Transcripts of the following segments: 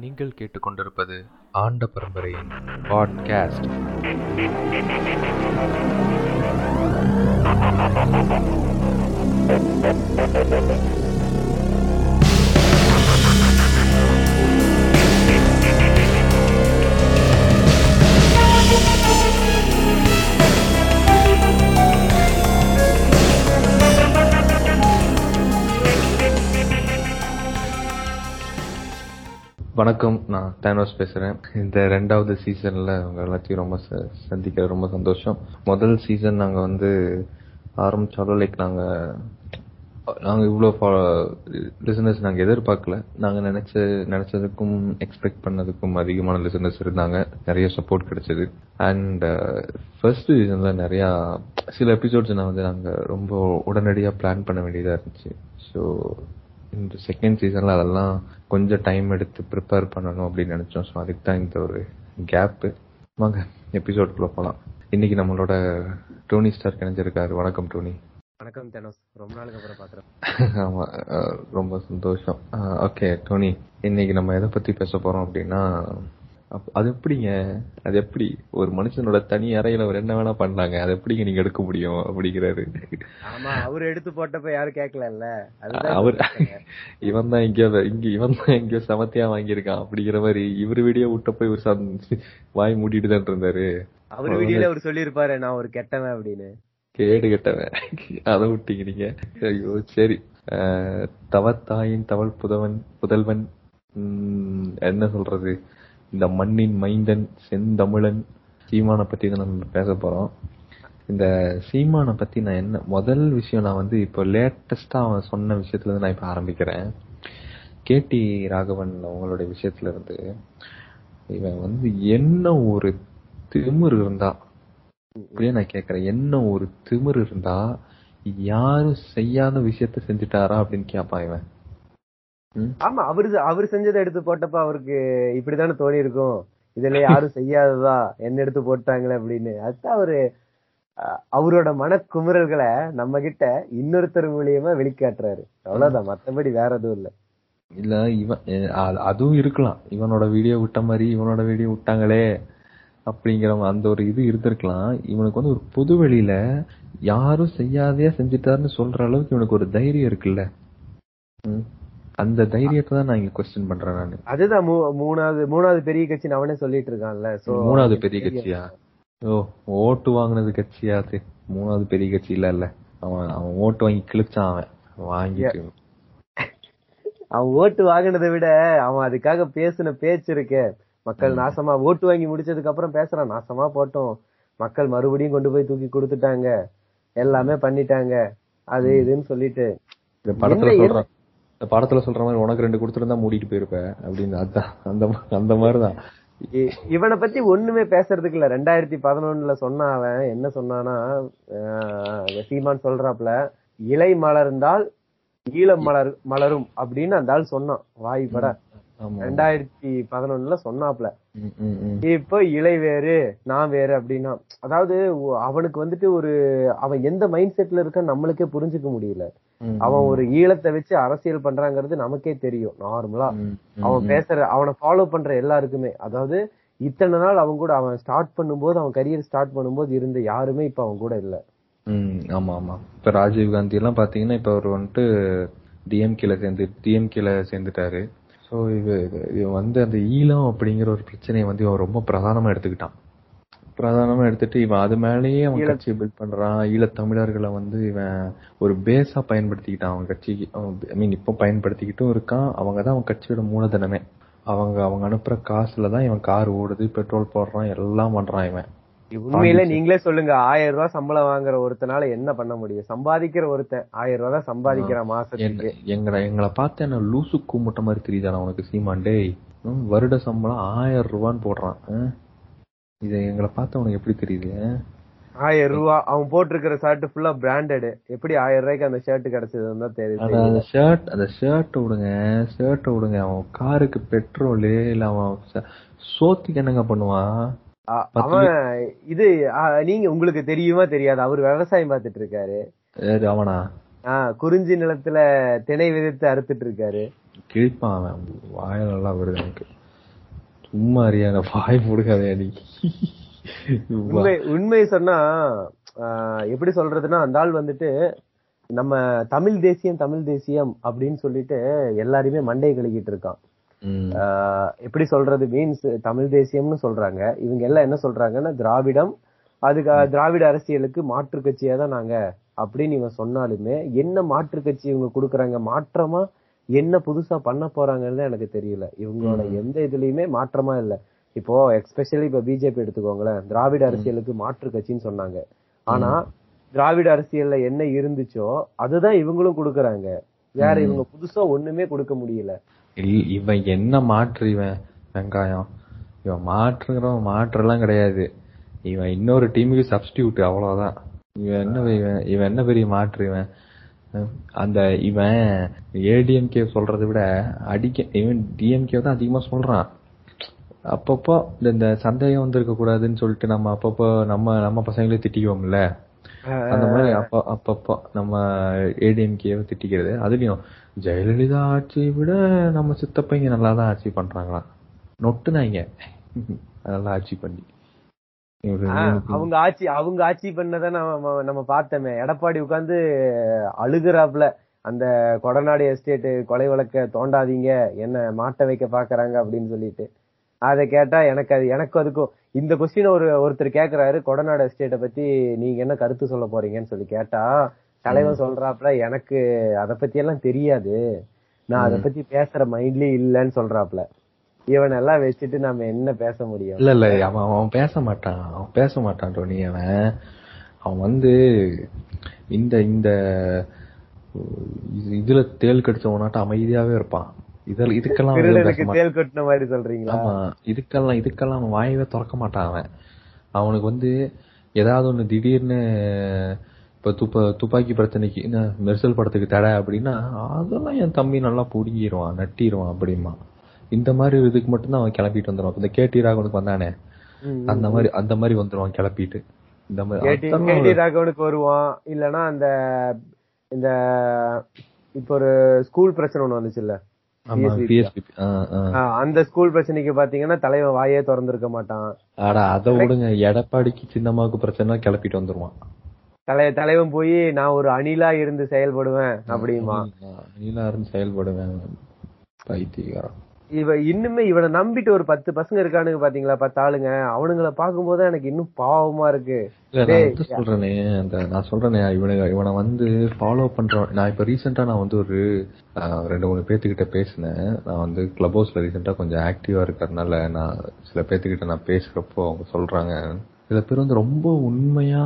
நீங்கள் கேட்டுக்கொண்டிருப்பது ஆண்ட பரம்பரையின் பாட்காஸ்ட். வணக்கம், நான் தானோஸ் பேசுகிறேன். இந்த ரெண்டாவது சீசனில் அவங்க எல்லாத்தையும் ரொம்ப சந்திக்கிற ரொம்ப சந்தோஷம். முதல் சீசன் நாங்கள் ஆரம்பித்தாலும் நாங்கள் இவ்வளோ லிசனர்ஸ் நாங்கள் எதிர்பார்க்கல. நாங்கள் நினச்சதுக்கும் எக்ஸ்பெக்ட் பண்ணதுக்கும் அதிகமான லிசனர்ஸ் இருந்தாங்க. நிறைய சப்போர்ட் கிடைச்சது. அண்ட் ஃபர்ஸ்ட் சீசனில் நிறையா சில எபிசோட்ஸ் நாங்கள் ரொம்ப உடனடியாக பிளான் பண்ண வேண்டியதாக இருந்துச்சு. ஸோ இந்த செகண்ட் சீசன்ல அதெல்லாம் கொஞ்சம் டைம் எடுத்து ப்ரிப்பேர் பண்ணணும் அப்படின்னு நினைச்சோம். ஸோ அதுக்கு தான் இந்த ஒரு கேப்பு. வாங்க எபிசோட்குள்ள போகலாம். இன்னைக்கு நம்மளோட டோனி ஸ்டார்க் இணைஞ்சிருக்காரு. வணக்கம் டோனி. வணக்கம் தனோஸ், ரொம்ப நாளுக்கு அப்புறம் பார்க்குறேன். ஆமாம், ரொம்ப சந்தோஷம். ஓகே டோனி, இன்னைக்கு நம்ம எதை பற்றி பேச போகிறோம் அப்படின்னா, அது எப்படிங்க ஒரு மனுஷனோட தனி அறையில அவர் என்ன வேணா பண்ணாங்க, அது எப்படிங்க நீங்க எடுக்க முடியும் அப்படிங்கிறாரு. ஆமா, அவரு எடுத்து போட்டப்ப யாரும் கேட்கல, இவன் தான் எங்கேயோ சமத்தியா வாங்கியிருக்கான் அப்படிங்கிற மாதிரி. இவரு வீடியோ விட்டப்ப இவர் வாய் மூடிட்டு தான் இருந்தாரு. அவரு வீடியோல அவர் சொல்லியிருப்பாரு, நான் ஒரு கெட்டவன் அப்படின்னு. கேடு கெட்டவன், அதை விட்டீங்க நீங்க. ஐயோ சரி, தவத்தாயின் தவள் புதல்வன், என்ன சொல்றது, இந்த மண்ணின் மைந்தன் செந்தமிழன் சீமானை பத்தி தான் நம்ம பேச போறோம். இந்த சீமானை பத்தி நான் என்ன முதல் விஷயம், நான் இப்போ லேட்டஸ்டா அவன் சொன்ன விஷயத்துல இருந்து நான் இப்ப ஆரம்பிக்கிறேன். கேடி ராகவன் அவங்களுடைய விஷயத்துல இருந்து, இவன் என்ன ஒரு திமிர் இருந்தா, இப்படியே நான் கேக்குறேன், என்ன ஒரு திமிர் இருந்தா யாரும் செய்யாத விஷயத்த செஞ்சுட்டாரா அப்படின்னு கேட்பான் இவன். ஆமா, அவரு செஞ்சதை எடுத்து போட்டப்ப அவருக்கு இப்படித்தானே தோணி இருக்கும், இதுல யாரும் செய்யாததா, என்ன எடுத்து போட்டாங்களே அப்படின்னு. அதுதான் அவரோட மனக்குமுறல்களை நம்ம கிட்ட இன்னொருத்தர் மூலியமா வெளிக்காட்டுறாரு, அவ்வளவுதான். மத்தபடி வேற எதுவும் இல்ல. இல்ல இவன் அதுவும் இருக்கலாம், இவனோட வீடியோ விட்ட மாதிரி இவனோட வீடியோ விட்டாங்களே அப்படிங்கிற அந்த ஒரு இது இருந்திருக்கலாம். இவனுக்கு ஒரு பொது வெளியில யாரும் செய்யாதையா செஞ்சுட்டாருன்னு சொல்ற அளவுக்கு இவனுக்கு ஒரு தைரியம் இருக்குல்ல, அந்த தைரியத்தை தான் நான் இங்க குவெஸ்டின் பண்றேன். நான் அதுதான் மூணாவது பெரிய கட்சின்னு அவனே சொல்லிட்டு இருக்கான்ல. சோ மூணாவது பெரிய கட்சியா? ஓ, ஓட்டு வாங்கினது கட்சியா? அது மூணாவது பெரிய கட்சி இல்ல இல்ல, அவன் ஓட்டு வாங்கி கிழிச்சான். அவன் ஓட்டு வாங்கினதை விட அவன் அதுக்காக பேசின பேச்சு இருக்கு. மக்கள் நாசமா ஓட்டு வாங்கி முடிச்சதுக்கு அப்புறம் பேசுறான், நாசமா போட்டோம், மக்கள் மறுபடியும் கொண்டு போய் தூக்கி கொடுத்துட்டாங்க, எல்லாமே பண்ணிட்டாங்க, அது இதுன்னு சொல்லிட்டு படத்துல சொல்றான். இந்த படத்துல சொல்ற மாதிரி உனக்கு ரெண்டு கொடுத்துட்டு தான் மூடிட்டு போயிருப்ப அப்படின்னு. அந்த மாதிரிதான் இவனை பத்தி ஒண்ணுமே பேசறதுக்கு இல்ல. 2011 சொன்ன அவன் என்ன சொன்னானா, சீமான் சொல்றாப்ல, இலை மலர்ந்தால் ஈழம் மலரும் அப்படின்னு அந்த ஆள் சொன்னான் வாய்ப்பட. 2011 சொன்னாப்ல. இப்போ இலை வேறு நான் வேறு அப்படின்னா, அதாவது அவனுக்கு அவன் எந்த மைண்ட் செட்ல இருக்கான்னு நம்மளுக்கே புரிஞ்சுக்க முடியல. அவன் ஒரு ஈழத்தை வச்சு அரசியல் பண்றாங்கிறது நமக்கே தெரியும். நார்மலா அவனை ஃபாலோ பண்ற எல்லாருக்குமே, அதாவது இத்தனை நாள் அவன் கூட அவன் ஸ்டார்ட் பண்ணும்போது, அவன் கரியர் ஸ்டார்ட் பண்ணும்போது இருந்த யாருமே இப்ப அவன் கூட இல்ல. ஆமா ஆமா, இப்ப ராஜீவ் காந்தி எல்லாம் பாத்தீங்கன்னா இப்ப அவர் டிஎம்கேல சேர்ந்துட்டாரு. சோ இவன் அந்த ஈழம் அப்படிங்கிற ஒரு பிரச்சனையை இவன் ரொம்ப பிரதானமா எடுத்துட்டு இவன் அது மேலேயே அவன் கட்சியை பில்ட் பண்றான். ஈழத்தமிழர்களை இவன் ஒரு பேஸா பயன்படுத்திக்கிட்டான் அவன் கட்சிக்கு. ஐ மீன் இப்போ பயன்படுத்திக்கிட்டும் இருக்கான். அவங்கதான் அவன் கட்சியோட மூலதனமே. அவங்க அனுப்புற காசுலதான் இவன் கார் ஓடுது, பெட்ரோல் போடுறான், எல்லாம் பண்றான் இவன். உண்மையில நீங்களே சொல்லுங்க, 1000 ரூபாய் சம்பளம் வாங்குற ஒருத்தனால என்ன பண்ண முடியும்? சம்பாதிக்கிற ஒருத்தன் 1000 ரூபாய் தான் சம்பாதிக்கிற மாசத்துக்கு. எங்களை பார்த்து என்ன லூசு கூமுட்ட மாதிரி தெரியுதான உனக்கு சீமாண்டே? வருட சம்பளம் 1000 ரூபான்னு போடுறான். இது எங்களை பார்த்த உனக்கு எப்படி தெரியுது? 1000 ரூபா அவன் போட்டிருக்கிற ஷர்ட் ஃபுல்லா பிராண்டடு. எப்படி 1000 ரூபாய்க்கு அந்த ஷர்ட் கிடைச்சதுன்னு தான் தெரியுது. அந்த ஷர்ட்டை விடுங்க, அவன் காருக்கு பெட்ரோலு இல்ல, அவன் சோத்துக்கு என்னங்க பண்ணுவான் அவன்? இது நீங்க உங்களுக்கு தெரியுமா தெரியாது? அவரு விவசாயம் பாத்துட்டு இருக்காரு. அவனா குறிஞ்சி நிலத்துல திணை விதைத்து அறுத்துட்டு இருக்காரு. கிழிப்பான் அவன், வாயிலெல்லாம் வருது எனக்கு. சும்மா அறியான வாய் போடுக்காதே அன்னைக்கு. உண்மை சொன்னா எப்படி சொல்றதுன்னா, அந்த ஆள் வந்துட்டு நம்ம தமிழ் தேசியம் தமிழ் தேசியம் அப்படின்னு சொல்லிட்டு எல்லாருமே மண்டையை கழுக்கிட்டு இருக்கான். எப்படி சொல்றது மீன்ஸ் தமிழ் தேசியம்னு சொல்றாங்க இவங்க எல்லாம். என்ன சொல்றாங்கன்னா திராவிடம், அதுக்கு திராவிட அரசியலுக்கு மாற்று கட்சியா தான் நாங்க அப்படின்னு இவன் சொன்னாலுமே என்ன மாற்று கட்சி இவங்க கொடுக்குறாங்க, மாற்றமா என்ன புதுசா பண்ண போறாங்கன்னு எனக்கு தெரியல. இவங்களோட எந்த இதுலயுமே மாற்றமா இல்ல. இப்போ எக்ஸ்பெஷலி இப்ப பிஜேபி எடுத்துக்கோங்களேன், திராவிட அரசியலுக்கு மாற்று கட்சின்னு சொன்னாங்க. ஆனா திராவிட அரசியல்ல என்ன இருந்துச்சோ அதுதான் இவங்களும் கொடுக்கறாங்க. வேற இவங்க புதுசா ஒண்ணுமே கொடுக்க முடியல. இவன் என்ன மாற்று, இவன் வெங்காயம், இவன் மாற்றுங்கிறவன் மாற்று எல்லாம் கிடையாது. இவன் இன்னொரு டீமுக்கு சப்ஸ்டியூட், அவ்வளவுதான். இவன் என்ன பெரிய மாற்று இவன். அந்த இவன் ஏடிஎம்கே சொல்றதை விட அடிக்க இவன் டிஎம்கே தான் அதிகமா சொல்றான். அப்பப்போ இந்த சந்தேகம் வந்திருக்க கூடாதுன்னு சொல்லிட்டு நம்ம அப்பப்போ நம்ம நம்ம பசங்களே திட்டிக்குவோம்ல, அந்த மாதிரி அப்பப்போ நம்ம ஏடிஎம்கே திட்டிக்கிறது. அதுலயும் ஜெயலலிதா ஆட்சியை விட நம்ம சித்தப்பைங்க நல்லாதான் ஆட்சி பண்றாங்களா, நொட்டுனாங்க நல்லா ஆட்சி பண்ணி. அவங்க ஆட்சி பண்ணதான் நம்ம பார்த்தோமே. எடப்பாடி உட்கார்ந்து அழுகுறாப்ல, அந்த கொடநாடு எஸ்டேட் கொலை வழக்க தோண்டாதீங்க, என்ன மாட்ட வைக்க பாக்குறாங்க அப்படின்னு சொல்லிட்டு. அதை கேட்டா எனக்கு அதுக்கும் இந்த கொஸ்டின் ஒருத்தர் கேக்குறாரு, கொடநாடு எஸ்டேட்டை பத்தி நீங்க என்ன கருத்து சொல்ல போறீங்கன்னு சொல்லி கேட்டா தலைவன் சொல்றாப்ல எனக்கு அதை பத்தி எல்லாம் தெரியாது, நான் அதை பத்தி பேசுற மைண்ட்லயே இல்லன்னு சொல்றாப்ல. இவனெல்லாம் வச்சுட்டு நாம என்ன பேச முடியும். இல்ல இல்ல அவன் பேச மாட்டான் டோனி. அவன் வந்து இந்த இதுல தேல் கடிச்சவனாட்ட அமைதியாவே இருப்பான். இதுக்கெல்லாம் தேல் கட்டின மாதிரி சொல்றீங்களா? ஆமா, இதுக்கெல்லாம் அவன் வாயவே திறக்க மாட்டான். அவனுக்கு வந்து ஏதாவது ஒண்ணு திடீர்னு இப்ப துப்பாக்கி பிரச்சனைக்கு மெர்சல் படத்துக்கு தடை அப்படின்னா அதெல்லாம் என் தம்பி நல்லா புடுங்கிடுவான் நட்டிடுவான் அப்படிமா. இந்த மாதிரி இதுக்கு மட்டும்தான் அவன் கிளப்பிட்டு வந்துருவான். இந்த கே டி ராகவனுக்கு வந்தானே அந்த மாதிரி வந்துருவான் கிளப்பிட்டு. இந்த மாதிரி கே டி ராகவனுக்கு வருவான். இல்லன்னா இந்த இப்ப ஒரு ஸ்கூல் பிரச்சனை ஒண்ணு வந்துச்சு இல்ல, அந்த ஸ்கூல் பிரச்சனைக்கு பாத்தீங்கன்னா தலைவன் வாயே திறந்திருக்க மாட்டான். ஆனா அதை விடுங்க, எடப்பாடிக்கு சின்னம்மாவுக்கு பிரச்சனை கிளப்பிட்டு வந்துருவான். தலைவன் போய் நான் ஒரு அணிலா இருந்து செயல்படுவேன் அப்படிமா, அணிலா இருந்து செயல்படுவேன் பைத்தியக்காரன். இன்னுமே இவனை நம்பிட்டு ஒரு 10 பசங்க இருக்கானுங்க பாத்தீங்களா, 10 ஆளுங்க. அவனுங்களை பாக்கும் போது எனக்கு இன்னும் பாவமா இருக்கு. நான் சொல்றேனே இவனை வந்து ஃபாலோ பண்றேன். நான் இப்ப ரீசெண்டா வந்து ஒரு 2-3 பேத்துக்கிட்ட பேசினேன். நான் வந்து கிளப் ஹவுஸ்ல ரீசெண்டா கொஞ்சம் ஆக்டிவா இருக்கிறதுனால நான் சில பேத்துக்கிட்ட நான் பேசுறப்போ அவங்க சொல்றாங்க, சில பேர் வந்து ரொம்ப உண்மையா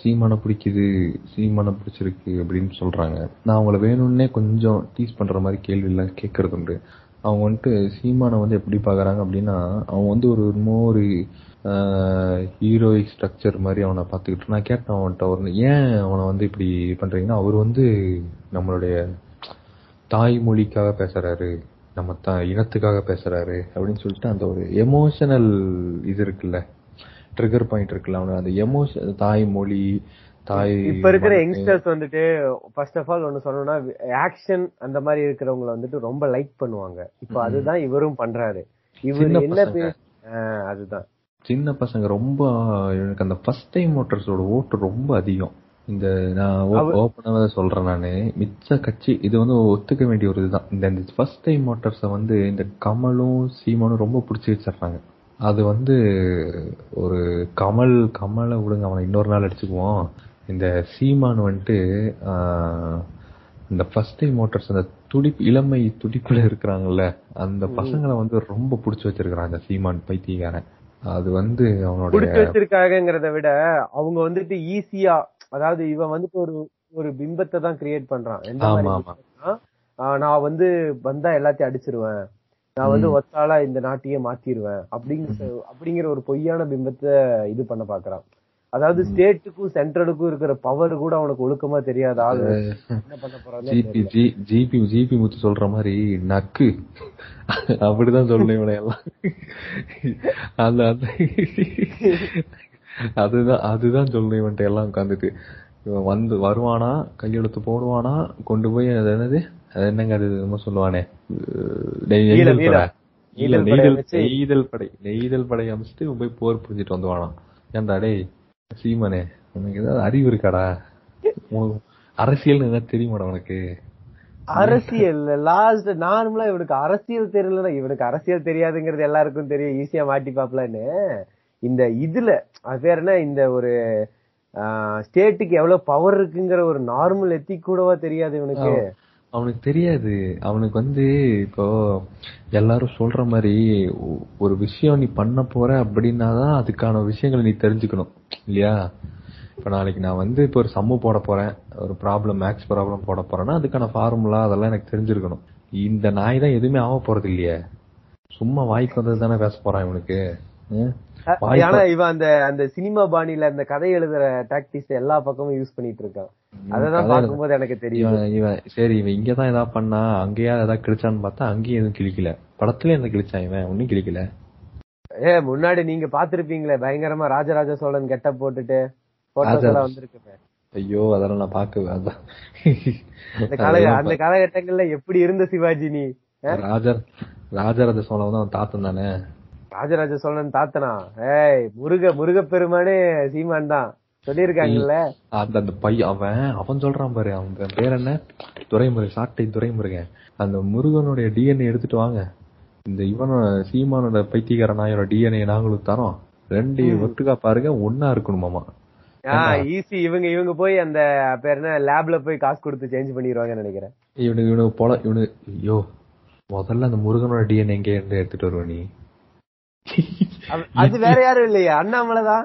சீமானை பிடிச்சிருக்கு அப்படின்னு சொல்றாங்க. நான் அவங்களை வேணும்னே கொஞ்சம் டீஸ் பண்ற மாதிரி கேள்வி எல்லாம் கேட்கறது உண்டு. அவங்க வந்துட்டு சீமானை வந்து எப்படி பாக்குறாங்க அப்படின்னா, அவன் வந்து ஒரு ஹீரோயிக் ஸ்ட்ரக்சர் மாதிரி அவனை பாத்துக்கிட்டு. நான் கேட்டேன் அவன்கிட்ட, ஒரு ஏன் அவனை வந்து இப்படி பண்றீங்கன்னா, அவர் வந்து நம்மளுடைய தாய்மொழிக்காக பேசுறாரு, நம்ம இனத்துக்காக பேசுறாரு அப்படின்னு சொல்லிட்டு அந்த ஒரு எமோஷனல் இது இருக்குல்ல, ட்ரிகர் பாயிண்ட் இருக்குல்ல, அவனை அந்த எமோஷன் தாய்மொழி தாய். இப்ப இருக்கிற யங்ஸ்டர்ஸ் வந்துட்டு ஃபர்ஸ்ட் ஆஃப் ஆல் ஒன்னு சொல்லணும்னா, ஆக்ஷன் அந்த மாதிரி இருக்கிறவங்களை வந்துட்டு ரொம்ப லைக் பண்ணுவாங்க. இப்ப அதுதான் இவரும் பண்றாரு. இவரு என்ன பேர், அதுதான் சின்ன பசங்க ரொம்ப. எனக்கு அந்த ஃபர்ஸ்ட் டைம் ஓட்டர்ஸோட ஓட்டு ரொம்ப அதிகம். இந்த நான் ஓப்பனாக சொல்றேன், நான் மிச்ச கட்சி இது வந்து ஒத்துக்க வேண்டிய ஒரு இதுதான். இந்த ஃபர்ஸ்ட் டைம் ஓட்டர்ஸை வந்து இந்த கமலும் சீமானும் ரொம்ப பிடிச்சி வச்சிடறாங்க. அது வந்து ஒரு கமலை விடுங்க, அவனை இன்னொரு நாள் அடிச்சுக்குவோம். இந்த சீமான் வந்துட்டு இந்த ஃபர்ஸ்ட் டைம் ஓட்டர்ஸ், அந்த இளமை துடிப்புல இருக்கிறாங்கல்ல, அந்த பசங்களை வந்து ரொம்ப புடிச்சு வச்சிருக்கான் அந்த சீமான் பைத்தியக்காரன். அது வந்து அவனோட புடிச்சு வச்சிருக்காங்கிறத விட அவங்க வந்துட்டு ஈஸியா, அதாவது இவன் வந்துட்டு ஒரு பிம்பத்தை தான் கிரியேட் பண்றான். நான் வந்து வந்தா எல்லாத்தையும் அடிச்சிருவேன், நான் வந்து ஒத்தாலா இந்த நாட்டையே மாத்திடுவேன் அப்படிங்கிற ஒரு பொய்யான பிம்பத்தை இது பண்ண பாக்குறான். அதாவது ஸ்டேட்டுக்கும் சென்ட்ரலுக்கும் இருக்கிற பவர் கூட அவனுக்கு ஒழுக்கமா தெரியாத ஆளு என்ன பண்ண போறான். ஜிபி முத்து சொல்ற மாதிரி நக்கு அப்படிதான் சொல்லணும் இவனை எல்லாம். அதுதான் சொல்லணும் இவன்ட்டு எல்லாம் உட்காந்துட்டு. இவன் வந்து வருவானா, கையெழுத்து போடுவானா, கொண்டு போய் என்னது என்னங்க அது சொல்லுவானே, நெய்தல் படை அமைச்சிட்டு போய் போர் புரிஞ்சிட்டு வந்துவானா? ஏன்டா டே சீமனே, உனக்கு ஏதாவது அறிவு இருக்காடா? அரசியல் என்ன தெரியுமாடா உனக்கு? அரசியல் லாஸ்ட் நார்மலா இவனுக்கு அரசியல் தெரியல, இவனுக்கு அரசியல் தெரியாதுங்கிறது எல்லாருக்கும் தெரியும், ஈஸியா மாட்டி பாப்பலான்னு. இந்த இதுல அது வேற என்ன, இந்த ஒரு ஸ்டேட்டுக்கு எவ்வளவு பவர் இருக்குங்கிற ஒரு நார்மல் எத்திக் கூடவா தெரியாது இவனுக்கு. அவனுக்கு தெரியாது. அவனுக்கு இப்போ எல்லாரும் சொல்ற மாதிரி ஒரு விஷயம் நீ பண்ண போற அப்படின்னாதான் அதுக்கான விஷயங்களை நீ தெரிஞ்சுக்கணும் இல்லையா? இப்ப நாளைக்கு நான் இப்ப ஒரு சம்மு போட போறேன், ஒரு ப்ராப்ளம் மேக்ஸ் ப்ராப்ளம் போட போறேன்னா அதுக்கான ஃபார்முலா அதெல்லாம் எனக்கு தெரிஞ்சிருக்கணும். இந்த நாய் தான் எதுவுமே ஆக போறது இல்லையே, சும்மா வாய்க்கு வந்தது தானே பேச போறான் இவனுக்கு. ஆனா இவன் அந்த சினிமா பாணியில அந்த கதை எழுதுற டாக்டிக்ஸ் எல்லா பக்கமும் யூஸ் பண்ணிட்டு இருக்கான். அததான் பார்க்கும்போது எனக்கு தெரியும் இவன் சரி இவன் இங்கதான் ஏதாவது பண்ணா அங்கேயா ஏதாவது கிழிச்சான்னு பார்த்தா அங்கேயும் எதுவும் கிழிக்கல. படத்துலயும் என்ன கிழிச்சான் இவன்? ஒன்னும் கிழிக்கல. முன்னாடி நீங்க பாத்திருப்பீங்களே பயங்கரமா ராஜராஜ சோழன் கெட்ட போட்டுட்டு வந்துருக்கு. ஐயோ அதெல்லாம் நான் பாக்குவேன். அதான் அந்த காலகட்டங்கள்ல எப்படி இருந்த சிவாஜி நீ? ராஜராஜ சோழன் வந்து அவன் தாத்தன் தானே. ராஜராஜ சோழன் தாத்தனா? ஏய் முருக பெருமானே சீமான் தான் சொல்லிருக்காங்கல்ல. அந்த பையன் அவன் சொல்றான் பாரு, அவங்க பேர் என்ன, துரைமுருகன், சாட்டை துரைமுருகன். அந்த முருகனுடைய டிஎன்ஏ எடுத்துட்டு வாங்க, இந்த இவனோட சீமானோட பைத்தியக்கார நாயோட டிஎன்ஏ நாங்களும் தரோம், ரெண்டு ஒட்டுக்கா பாருங்க, ஒன்னா இருக்கணுமாமா ஈஸி. இவங்க போய் அந்த பேர் என்ன லேப்ல போய் காசு கொடுத்து சேஞ்ச் பண்ணிடுவாங்க நினைக்கிறேன். இவனுக்கு போல ஐயோ முதல்ல அந்த முருகனோட டிஎன்ஏ எங்க எடுத்துட்டு வருவ நீ? அது வேற யாரும் இல்லையா, அண்ணாமலைதான்.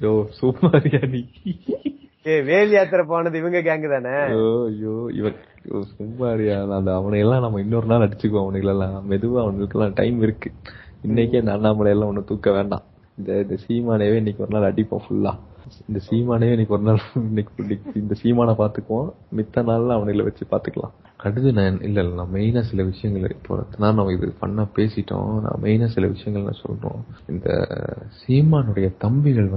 ஐயோ சூப்பரியா நீ. வேல் யாத்திரை போனது இவங்க கேங்கு தானே? ஐயோ இவன் சும்மாரியா. அந்த அவனையெல்லாம் நம்ம இன்னொரு நாள் அடிச்சுக்குவோம். அவனுக்குலாம் மெதுவா, அவனுக்குலாம் டைம் இருக்கு. இன்னைக்கே அந்த அண்ணாமலையெல்லாம் ஒண்ணு தூக்க வேண்டாம். இந்த சீமானவே இன்னைக்கு ஒரு நாள் அடிப்போம் ஃபுல்லா. இந்த சீமானவே இன்னைக்கு ஒரு நாள், இந்த சீமானை பாத்துக்குவோம், மித்த நாள்ல அவனுங்களை வச்சு பாத்துக்கலாம். அடுத்து நான் மெயினா சில விஷயங்கள் இப்போ நம்ம இது பண்ண பேசிட்டோம். நான் மெயினா சில விஷயங்கள் நான் சொல்றோம். இந்த சீமானுடைய தம்பிகள்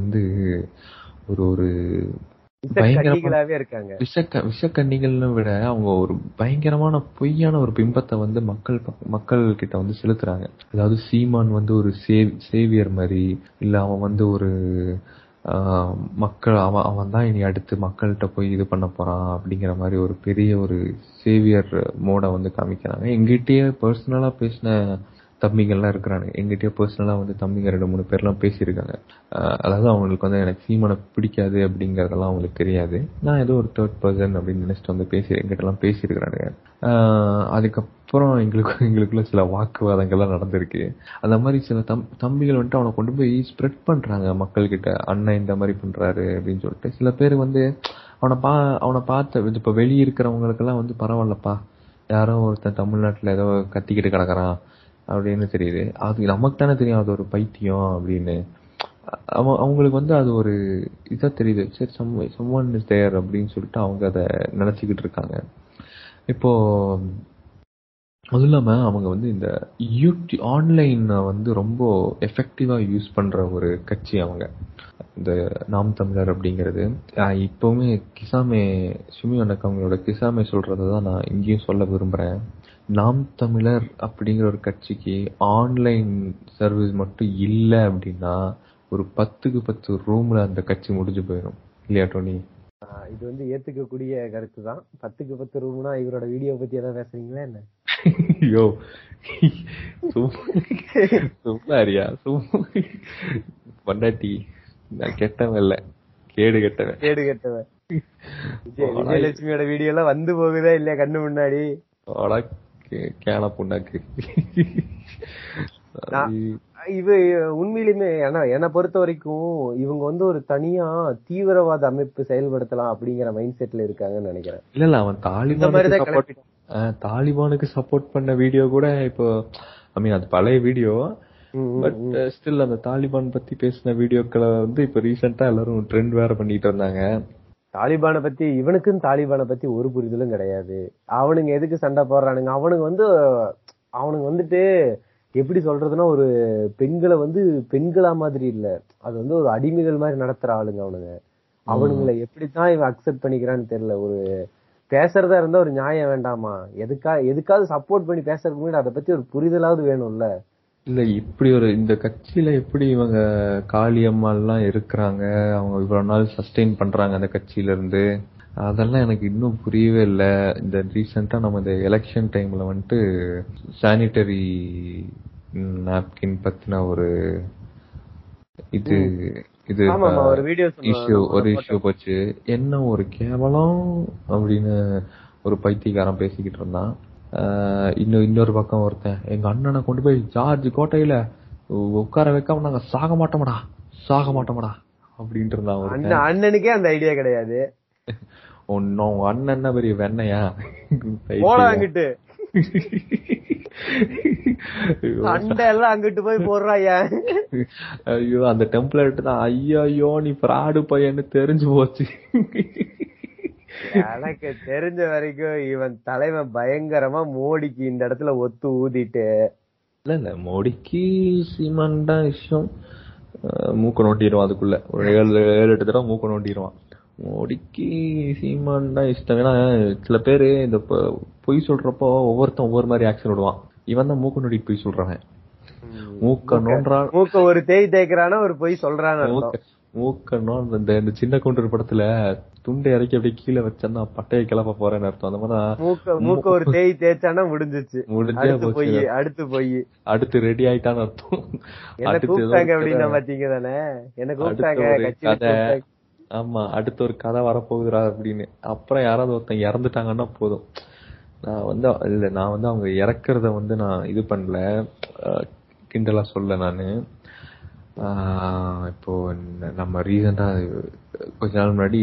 ஒரு ஒரு விஷக்கண்ணிகள்னு விட அவங்க ஒரு பயங்கரமான பொய்யான ஒரு பிம்பத்தை மக்கள் கிட்ட செலுத்துறாங்க. அதாவது சீமான் ஒரு சேவியர் மாதிரி இல்ல, அவன் ஒரு மக்கள், அவன் தான் இனி அடுத்து மக்கள்கிட்ட போய் இது பண்ண போறான் அப்படிங்கிற மாதிரி ஒரு பெரிய ஒரு சேவியர் மோட காமிக்கிறாங்க. எங்கிட்டயே பர்சனலா பேசின தம்பிங்கள்லாம் இருக்கிறாங்க. எங்கிட்டயே பர்சனலா தம்பிங்க 2-3 பேர்லாம் பேசியிருக்காங்க. அதாவது அவங்களுக்கு எனக்கு சீமானை பிடிக்காது அப்படிங்கறதெல்லாம் அவங்களுக்கு தெரியாது. நான் ஏதோ ஒரு தேர்ட் பர்சன் அப்படின்னு நினைச்சிட்டு எங்கிட்ட எல்லாம் பேசியிருக்கிறாங்க. அதுக்கப்புறம் எங்களுக்குள்ள சில வாக்குவாதங்கள்லாம் நடந்திருக்கு. அந்த மாதிரி சில தம்பிகள் அவனை கொண்டு போய் ஸ்ப்ரெட் பண்றாங்க மக்கள்கிட்ட. அண்ணன் இந்த மாதிரி பண்றாரு அப்படின்னு சொல்லிட்டு சில பேர் அவனை பார்த்த இப்ப வெளியிருக்கிறவங்களுக்கெல்லாம் பரவாயில்லப்பா, யாரோ ஒருத்தன் தமிழ்நாட்டுல ஏதோ கத்திக்கிட்டு கிடக்குறான் அப்படின்னு தெரியுது. அது நமக்கு தானே தெரியும் அது ஒரு பைத்தியம் அப்படின்னு. அவங்களுக்கு அது ஒரு இதா தெரியுது. சரி சம்வன் இஸ் தேர் அப்படின்னு சொல்லிட்டு அவங்க அதை நினைச்சுக்கிட்டு இருக்காங்க. இப்போ அதுவும் இல்லாம அவங்க இந்த யூடியூப் ஆன்லைனை ரொம்ப எஃபெக்டிவா யூஸ் பண்ற ஒரு கட்சி அவங்க, இந்த நாம் தமிழர் அப்படிங்கிறது. இப்பவுமே கிசாமே சுமி எனக்கு அவங்களோட கிசாமே சொல்றதான் நான் இங்கேயும் சொல்ல விரும்புறேன். நாம் தமிழர் அப்படிங்கிற ஒரு கட்சிக்கு ஆன்லைன் சர்வீஸ் மட்டும் இல்லை அப்படின்னா ஒரு 10க்கு 10 ரூம்ல அந்த கட்சி முடிஞ்சு போயிடும் இல்லையா டோனி? இது ஏத்துக்கக்கூடிய கருத்து தான். 10க்கு 10 ரூம்னா இவரோட வீடியோ பத்தி ஏதாவது பேசுறீங்களா என்ன? ஐயோ சும்மாரியா, சும்மாட்டி நான் கெட்டவன் இல்ல, கேடு கெட்டவன். விஜயலட்சுமியோட வீடியோ எல்லாம் போகுதா இல்லையா கண்ணு முன்னாடி? உண்மையிலுமே என்னை பொறுத்த வரைக்கும் இவங்க ஒரு தனியா தீவிரவாத அமைப்பு செயல்படுத்தலாம் அப்படிங்கிற மைண்ட் செட்ல இருக்காங்கன்னு நினைக்கிறேன். இல்ல அவன் தாலிபானுக்கு சப்போர்ட் பண்ண வீடியோ கூட இப்போ அது பழைய வீடியோ, பட் ஸ்டில் அந்த தாலிபான் பத்தி பேசின வீடியோக்களை இப்ப ரீசெண்டா எல்லாரும் ட்ரெண்ட் வேற பண்ணிட்டு இருந்தாங்க. தாலிபானை பத்தி இவனுக்கும் தாலிபானை பத்தி ஒரு புரிதலும் கிடையாது. அவனுங்க எதுக்கு சண்டை போடுறானுங்க? அவனுங்க எப்படி சொல்றதுன்னா ஒரு பெண்களை பெண்களா மாதிரி இல்ல, அது ஒரு அடிமைகள் மாதிரி நடத்துற ஆளுங்க அவனுங்க. அவனுங்களை எப்படித்தான் இவன் அக்செப்ட் பண்ணிக்கிறான்னு தெரியல. ஒரு பேசுறதா இருந்தா ஒரு நியாயம் வேண்டாமா? எதுக்காவது சப்போர்ட் பண்ணி பேசுறதுக்கு முன்னாடி அதை பத்தி ஒரு புரிதலாவது வேணும்ல. இல்ல இப்படி ஒரு இந்த கட்சியில எப்படி இவங்க காளியம்மா எல்லாம் இருக்கிறாங்க, அவங்க இவ்வளவு நாள் சஸ்டெயின் பண்றாங்க அந்த கட்சியில இருந்து, அதெல்லாம் எனக்கு இன்னும் புரியவே இல்லை. இந்த ரீசெண்டா நம்ம இந்த எலெக்ஷன் டைம்ல வந்துட்டு சானிட்டரி நாப்கின் பத்தின ஒரு இது இது ஒரு இஷ்யூ போச்சு. என்ன ஒரு கேவலம் அப்படின்னு ஒரு பைத்தியக்காரன் பேசிக்கிட்டு இருந்தான். இன்னொரு பக்கம் ஒருத்தன் எங்க அண்ணனை கொண்டு போய் ஜார்ஜ் கோட்டையில உட்கார வைக்காம நாங்க சாக மாட்டோம்டா அப்படின்ட்டு இருந்தான். ஒரு அண்ணனுக்கே அந்த ஐடியா கிடையாது. ஒன்னும் உங்க அண்ணன் என்ன பெரிய வெண்ணையா வாங்கிட்டு அங்கிட்டு போய் போடுறாயா? ஐயோ அந்த டெம்ப்ளேட் தான். ஐயோ நீ பிராடு பையன்னு தெரிஞ்சு போச்சு. எனக்கு தெரிஞ்ச வரைக்கும் இவன் தலைவன் பயங்கரமா மோடிக்கு இந்த இடத்துல ஒத்து ஊதிட்டு இல்ல மோடிக்கு சீமான் தான் விஷயம். மூக்க நோட்டிடுவான், அதுக்குள்ள ஒரு 7-8 தடவை மூக்க நோட்டிடுவான். மோடிக்கு சீமான் தான் இஷ்டம். ஏன்னா சில பேரு இந்த பொய் சொல்றப்போ ஒவ்வொருத்தன் ஒவ்வொரு மாதிரி ஆக்ஷன் விடுவான். இவன் தான் மூக்க நோட்டிட்டு பொய் சொல்றான். மூக்க நோண்டான், மூக்க ஒரு தேய் தேய்க்கிறான ஒரு பொய் சொல்றான. மூக்கன்னா இந்த சின்ன குண்டூர் படத்துல துண்டை இறக்கி அப்படியே கீழே வச்சா பட்டையை கிளப்ப போறேன்னு அர்த்தம். அந்த மாதிரி ஒரு தேய் தேய்ச்சானா முடிஞ்சிச்சு, அடுத்து ரெடி ஆயிட்டான்னு அர்த்தம். என்ன ஆமா அடுத்து ஒரு கதை வரப்போகுதுரா அப்படின்னு. அப்புறம் யாராவது ஒருத்தன் இறந்துட்டாங்கன்னா போதும். நான் வந்து அவங்க இறக்குறத வந்து நான் இது பண்ணல, கிண்டலா சொல்ல. நானு இப்போ நம்ம ரீசெண்டா கொஞ்ச நாள் முன்னாடி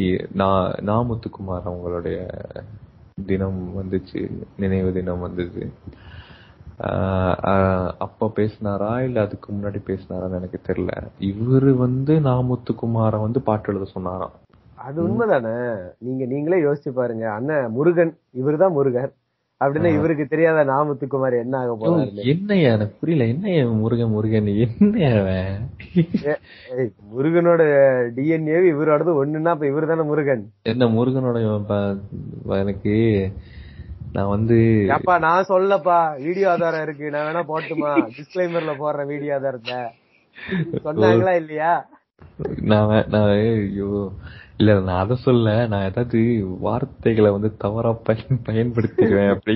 நாமுத்துக்குமார் அவங்களுடைய தினம் வந்துச்சு, நினைவு தினம் வந்துச்சு. அப்ப பேசினாரா இல்ல அதுக்கு முன்னாடி பேசினாரான்னு எனக்கு தெரியல. இவரு வந்து நாமுத்துக்குமார வந்து பாட்டு எழுத சொன்னாராம். அது உண்மைதானே? நீங்களே யோசிச்சு பாருங்க. அண்ணன் முருகன், இவருதான் முருகர் அப்படின்னா இவருக்கு தெரியாத நாமுத்துக்குமார் என்ன ஆக போறாரு? என்னையா எனக்கு புரியல. என்னைய முருகன் என்ன முருகனோட டிஎன்ஏ இவரோடது ஒண்ணுன்னா அப்ப இவரு தானே முருகன். என்ன முருகனோட எனக்கு நான் வந்து அப்பா நான் சொல்லப்பா வீடியோ ஆதாரம் இருக்கு, நான் வேணா போட்டுமா டிஸ்க்ளைமர்ல போடுறேன் வீடியோ ஆதாரத்தை சொன்னாங்களா இல்லையா? நான் ஐயோ இல்ல நான் அதை சொல்ல, நான் ஏதாவது வார்த்தைகளை வந்து தவறா பயன்படுத்திடுவேன். அப்படி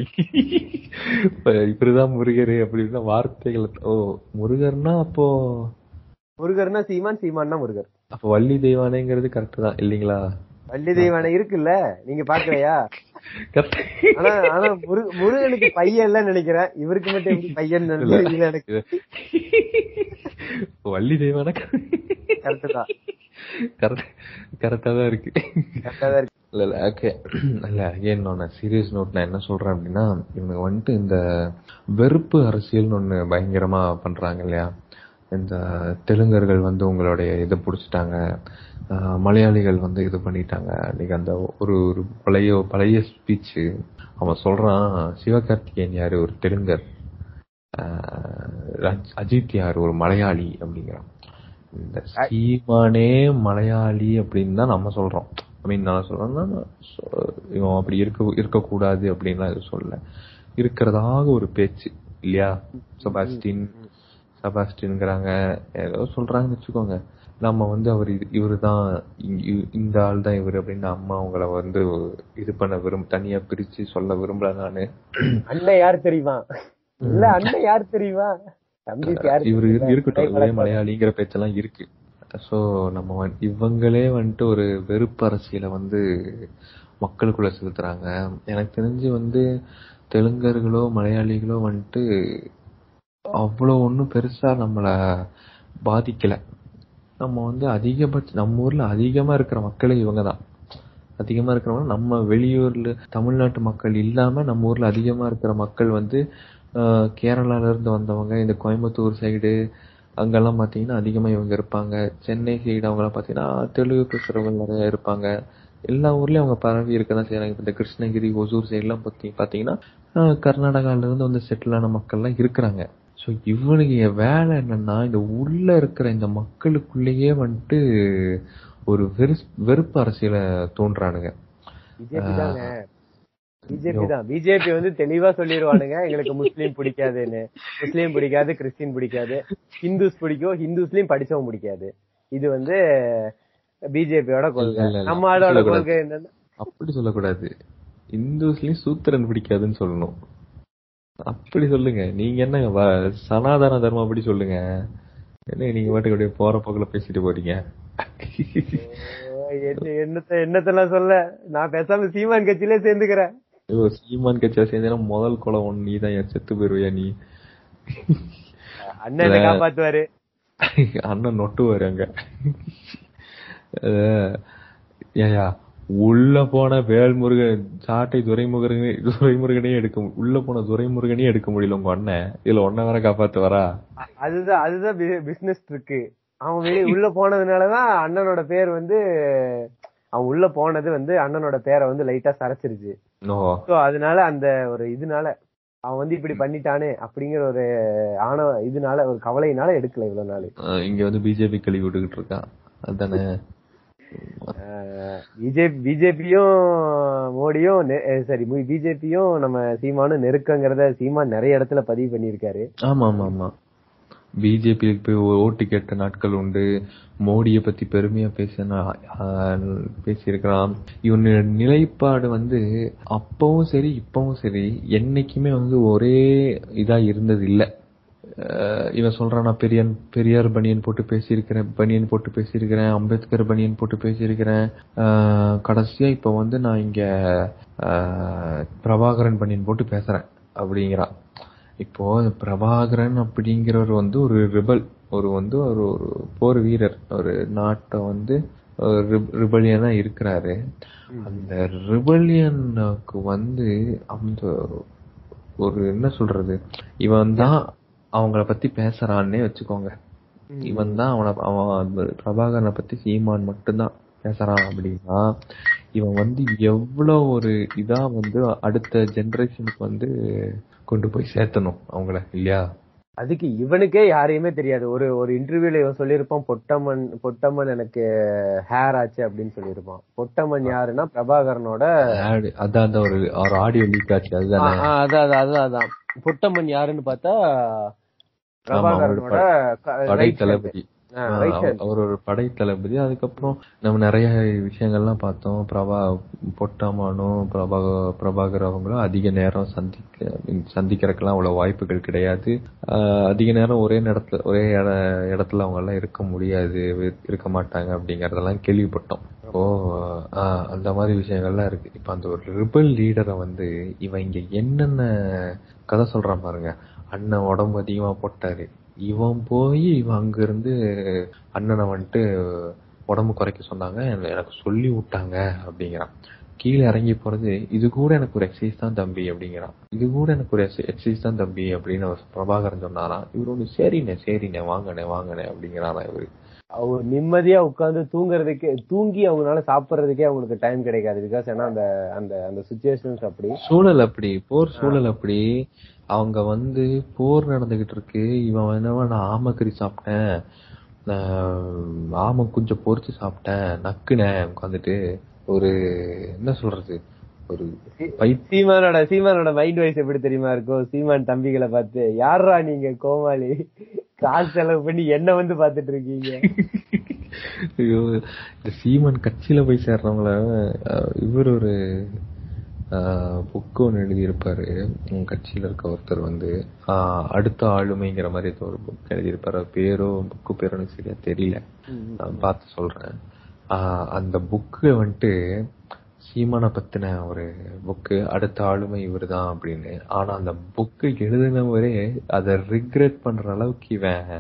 இப்படிதான் முருகர் அப்படின்னா வார்த்தைகளை. ஓ முருகர்னா அப்போ முருகர்னா சீமான், சீமான்னா முருகர். அப்ப வள்ளி தெய்வானைங்கிறது கரெக்ட் தான் இல்லீங்களா? வள்ளி தெய்வானை இருக்குல்ல, நீங்க பாக்கலையா? ஆனா முருகனுக்கு பையன் இல்ல நினைக்கிறேன், இவருக்கு மட்டும் பையன் நினைக்கிறேன். வள்ளி தெய்வானா கரெக்ட் தான், கரெக்டா தான் இருக்கு. சீரியஸ் நோட் நான் என்ன சொல்றேன் அப்படின்னா, இவங்க வந்துட்டு இந்த வெறுப்பு அரசியல் ஒண்ணு பயங்கரமா பண்றாங்க இல்லையா? இந்த தெலுங்கர்கள் வந்து உங்களுடைய இதை புடிச்சிட்டாங்க, மலையாளிகள் வந்து இது பண்ணிட்டாங்க. நீங்க அந்த ஒரு பழைய பழைய ஸ்பீச்சு அவன் சொல்றான், சிவகார்த்திகேயன் யாரு ஒரு தெலுங்கர், அஜித் யாரு ஒரு மலையாளி அப்படிங்கிறான். இந்த சீமானே மலையாளி அப்படின்னு தான் நம்ம சொல்றோம். ஐ மீன் நான் சொல்றேன்னா இவன் அப்படி இருக்கக்கூடாது அப்படின்லாம் இது சொல்ல, இருக்கிறதாக ஒரு பேச்சு இல்லையா? செபாஸ்டின்ங்கிறாங்க ஏதோ சொல்றாங்கன்னு வச்சுக்கோங்க. நம்ம வந்து அவர் இவரு தான், இந்த ஆள் தான் இவரு அப்படின்னு அம்மா அவங்கள வந்து இது பண்ண தனியா பிரிச்சு சொல்ல விரும்பல. நானு அண்ணன் யாரு தெரியுமா இல்ல அண்ணன் யாரு தெரியுமா இவரு இருக்கட்டும் மலையாளிங்கிற பேச்செல்லாம் இருக்கு. சோ நம்ம இவங்களே வந்துட்டு ஒரு வெறுப்பு அரசியல வந்து மக்களுக்குள்ள செலுத்துறாங்க. எனக்கு தெரிஞ்சு வந்து தெலுங்கர்களோ மலையாளிகளோ வந்துட்டு அவ்வளவு ஒன்னும் பெருசா நம்மள பாதிக்கல. நம்ம வந்து அதிகபட்ச நம்ம ஊர்ல அதிகமா இருக்கிற மக்களே இவங்கதான். அதிகமா இருக்கிறவங்க நம்ம வெளியூர்ல தமிழ்நாட்டு மக்கள் இல்லாம நம்ம ஊர்ல அதிகமா இருக்கிற மக்கள் வந்து கேரளால இருந்து வந்தவங்க, இந்த கோயம்புத்தூர் சைடு அங்கெல்லாம் பாத்தீங்கன்னா அதிகமா இவங்க இருப்பாங்க. சென்னை சைடு அவங்க எல்லாம் பாத்தீங்கன்னா தெலுங்கு பேசுறவங்க நிறைய இருப்பாங்க. எல்லா ஊர்லயும் அவங்க பரவி இருக்கதான் செய்யறாங்க. இந்த கிருஷ்ணகிரி ஒசூர் சைடு எல்லாம் பாத்தீங்கன்னா கர்நாடகால இருந்து வந்து செட்டில் ஆன மக்கள் எல்லாம் இருக்கிறாங்க. சோ இவனுக்கு வேலை என்னன்னா இந்த உள்ள இருக்கிற இந்த மக்களுக்குள்ளேயே வந்துட்டு ஒரு வெறுப்பு அரசியல தோன்றானுங்க. பிஜேபி தான். பிஜேபி வந்து தெளிவா சொல்லிடுவானுங்க எங்களுக்கு முஸ்லீம் பிடிக்காதுன்னு. முஸ்லீம் பிடிக்காது, கிறிஸ்டின் பிடிக்காது, ஹிந்துஸ் பிடிக்கும், ஹிந்துஸ்லயும் படிச்சவங்க பிடிக்காது. இது வந்து பிஜேபியோட கொள்கை. நம்ம ஆளோட கொள்கை என்னன்னா அப்படி சொல்லக்கூடாது, இந்துஸ்லயும் சூத்திரன் பிடிக்காதுன்னு சொல்லணும். அப்படி சொல்லுங்க. நீங்க என்னங்க சனாதன தர்மம் அப்படி சொல்லுங்க. என்ன நீங்க பாட்டுக்கு போற பக்கம் பேசிட்டு போறீங்க. என்னத்தெல்லாம் சொல்ல, நான் பேசாம சீமான் கட்சியிலே சேர்ந்துக்கிறேன். சீமான் கட்சியில சேர்ந்தா முதல் குலம் ஒண்ணு நீதான், செத்து போயிருவியா நீ. அண்ணன் காப்பாத்துவாரு, அண்ணன் நொட்டுவாரு. அங்க ஏயா உள்ள போன வேல்முருகன் சாட்டை துரைமுருகனே எடுக்கும், உள்ள போன துரைமுருகனே எடுக்க முடியல உங்க அண்ணன். இதுல ஒன்ன வேற காப்பாத்து வரா. அதுதான் பிசினஸ் இருக்கு. அவன் உள்ள போனதுனாலதான் அண்ணனோட பேர் வந்து, அவன் உள்ள போனது வந்து அண்ணனோட பேரை வந்து லைட்டா சரைச்சிருச்சு. அதனால அந்த ஒரு இதனால அவன் வந்து இப்படி பண்ணிட்டானே அப்படிங்கிற ஒரு ஆணவ இதனால, ஒரு கவலையினால எடுக்கல இவ்வளவு நாள். இங்க வந்து பிஜேபி கழுவி விட்டுகிட்டு இருக்கான் அதானே. பிஜேபியும் மோடியும் சரி, பிஜேபியும் நம்ம சீமானும் நெருக்கங்கிறத சீமான் நிறைய இடத்துல பதிவு பண்ணிருக்காரு. ஆமா ஆமா ஆமா. பிஜேபி போய் ஓட்டு கேட்ட நாட்கள் உண்டு. மோடியை பத்தி பெருமையா பேசியிருக்கிறான். இவனுடைய நிலைப்பாடு வந்து அப்பவும் சரி இப்பவும் சரி என்னைக்குமே வந்து ஒரே இதா இருந்தது இல்ல. இவன் சொல்றான் நான் பெரியார் பனியன் போட்டு பேசியிருக்கிறேன், அம்பேத்கர் பனியன் போட்டு பேசியிருக்கிறேன், கடைசியா இப்ப வந்து நான் இங்க பிரபாகரன் பனியன் போட்டு பேசுறேன் அப்படிங்கிறான். இப்போ பிரபாகரன் அப்படிங்கிறவர் வந்து ஒரு ரிபல், ஒரு வந்து ஒரு போர் வீரர், ஒரு நாட்டை வந்து ரிபலியனா இருக்கிறாரு. அந்த ரிபலியனுக்கு வந்து அந்த ஒரு என்ன சொல்றது, இவன் தான் அவங்கள பத்தி பேசுறான்னே வச்சுக்கோங்க. இவன் தான் அவன் பிரபாகரனை பத்தி சீமான் மட்டும்தான் பேசுறான் அப்படின்னா இவன் வந்து எவ்வளவு ஒரு இதா வந்து அடுத்த ஜெனரேஷனுக்கு வந்து கொண்டு போய் சேர்த்தணும் அவங்கள இல்லையா. அதுக்கு இவனுக்கே யாரையுமே தெரியாது. ஒரு இன்டர்வியூல இவன் சொல்லியிருப்பான், பொட்டமன் எனக்கு ஹேர் ஆச்சு அப்படின்னு சொல்லியிருப்பான். பொட்டமன் யாருன்னா பிரபாகரனோட அதான் ஒரு ஆடியோ லீக் ஆச்சு. அதான் பொட்டமன் யாருன்னு பார்த்தா பிரபாகரனோட தளபதி, அவர் ஒரு படை தளபதி. அதுக்கப்புறம் நம்ம நிறைய விஷயங்கள்லாம் பார்த்தோம். பொட்டாமானும் பிரபாகர் அவங்களும் அதிக நேரம் சந்திக்கிறதுக்கெல்லாம் அவ்வளவு வாய்ப்புகள் கிடையாது. அதிக நேரம் ஒரே இடத்துல அவங்க எல்லாம் இருக்க முடியாது, இருக்க மாட்டாங்க அப்படிங்கறதெல்லாம் கேள்விப்பட்டோம். ஓ அந்த மாதிரி விஷயங்கள்லாம் இருக்கு. இப்ப அந்த ஒரு ரிபல் லீடரை வந்து இவன் இங்க என்னென்ன கதை சொல்றான் பாருங்க. அண்ணன் உடம்பு அதிகமா போட்டாரு, இவன் போய் இவன் அங்க இருந்து அண்ணனை வந்துட்டு உடம்பு குறைக்க சொன்னாங்க, எனக்கு சொல்லி விட்டாங்க அப்படிங்கிறான். கீழே இறங்கி போறது இது கூட எனக்கு ஒரு எக்ஸசைஸ் தான் தம்பி அப்படிங்கிறான். அப்படின்னு பிரபாகரன் சொன்னாராம். இவரு ஒண்ணு சரிண்ணே வாங்கண்ணே அப்படிங்கிறானா. இவரு அவங்க நிம்மதியா உட்காந்து தூங்குறதுக்கே, தூங்கி அவங்களால சாப்பிடுறதுக்கே அவங்களுக்கு டைம் கிடைக்காது. பிகாஸ் ஏன்னா அந்த அந்த அந்த சிச்சுவேஷன்ஸ் அப்படி, சூழல் அப்படி, போர் சூழல் அப்படி. அவங்க வந்து போர் நடந்துகிட்டு இருக்கு. இவன் என்னவா நான் ஆமக்கறி சாப்பிட்டேன், ஆம கொஞ்சம் பொறிச்சு சாப்பிட்டேன், நக்குனேன் உட்காந்துட்டு. ஒரு என்ன சொல்றது, ஒரு சீமானோட மைண்ட் வைஸ் எப்படி தெரியுமா இருக்கும். சீமான் தம்பிகளை பார்த்து, யாரா நீங்க கோமாளி, காசு செலவு பண்ணி என்ன வந்து பாத்துட்டு இருக்கீங்க. ஐயோ இந்த சீமான் கட்சியில போய் சேர்றவங்கள இவர் ஒரு புக்கு ஒன்று எழுதியிருப்பாரு. உங்க கட்சியில இருக்க ஒருத்தர் வந்து அடுத்த ஆளுமைங்கிற மாதிரி ஒரு புக் எழுதியிருப்பாரு. பேரோ புக்கு பேரோ சரியா தெரியல, நான் பார்த்து சொல்றேன். அந்த புக்கு வந்துட்டு சீமான பத்தின ஒரு புக்கு, அடுத்த ஆளுமை இவர் தான் அப்படின்னு. ஆனா அந்த புக்கு எழுதினவரே அதை ரிக்ரெட் பண்ற அளவுக்கு இவன்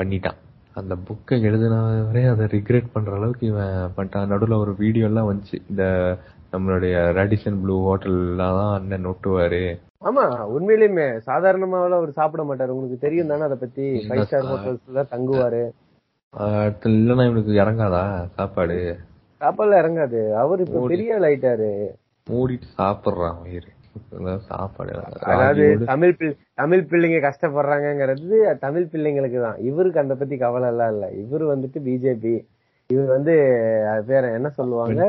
பண்ணிட்டான். அந்த புக்கை எழுதினவரே அதை ரிக்ரெட் பண்ற அளவுக்கு இவன் பண்ணிட்டான். நடுவில் ஒரு வீடியோ எல்லாம் வந்துச்சு, இந்த நம்மளுடைய ரேடிசன் ப்ளூ ஹோட்டல்லாம் அண்ணன் நோட்டுவாரு. ஆமா உண்மையிலுமே சாதாரணமாவெல்லாம் அவர் சாப்பிட மாட்டாரு, உங்களுக்கு தெரியும் தானே. அதை பத்தி 5 ஸ்டார் ஹோட்டல்ஸ் தான் தங்குவாரு. இல்லன்னா இவனுக்கு இறங்காதா சாப்பாடுல இறங்காது. அவரு இப்ப பெரிய லைட்டாரு மூடிட்டு சாப்பிடுறான் உயிர் சாப்பாடு. அதாவது தமிழ் பிள்ளைங்க கஷ்டப்படுறாங்கிறது தமிழ் பிள்ளைங்களுக்கு தான். இவருக்கு அந்த பத்தி கவலை எல்லாம் இல்ல. இவரு வந்துட்டு பிஜேபி, இவர் வந்து வேற என்ன சொல்லுவாங்க,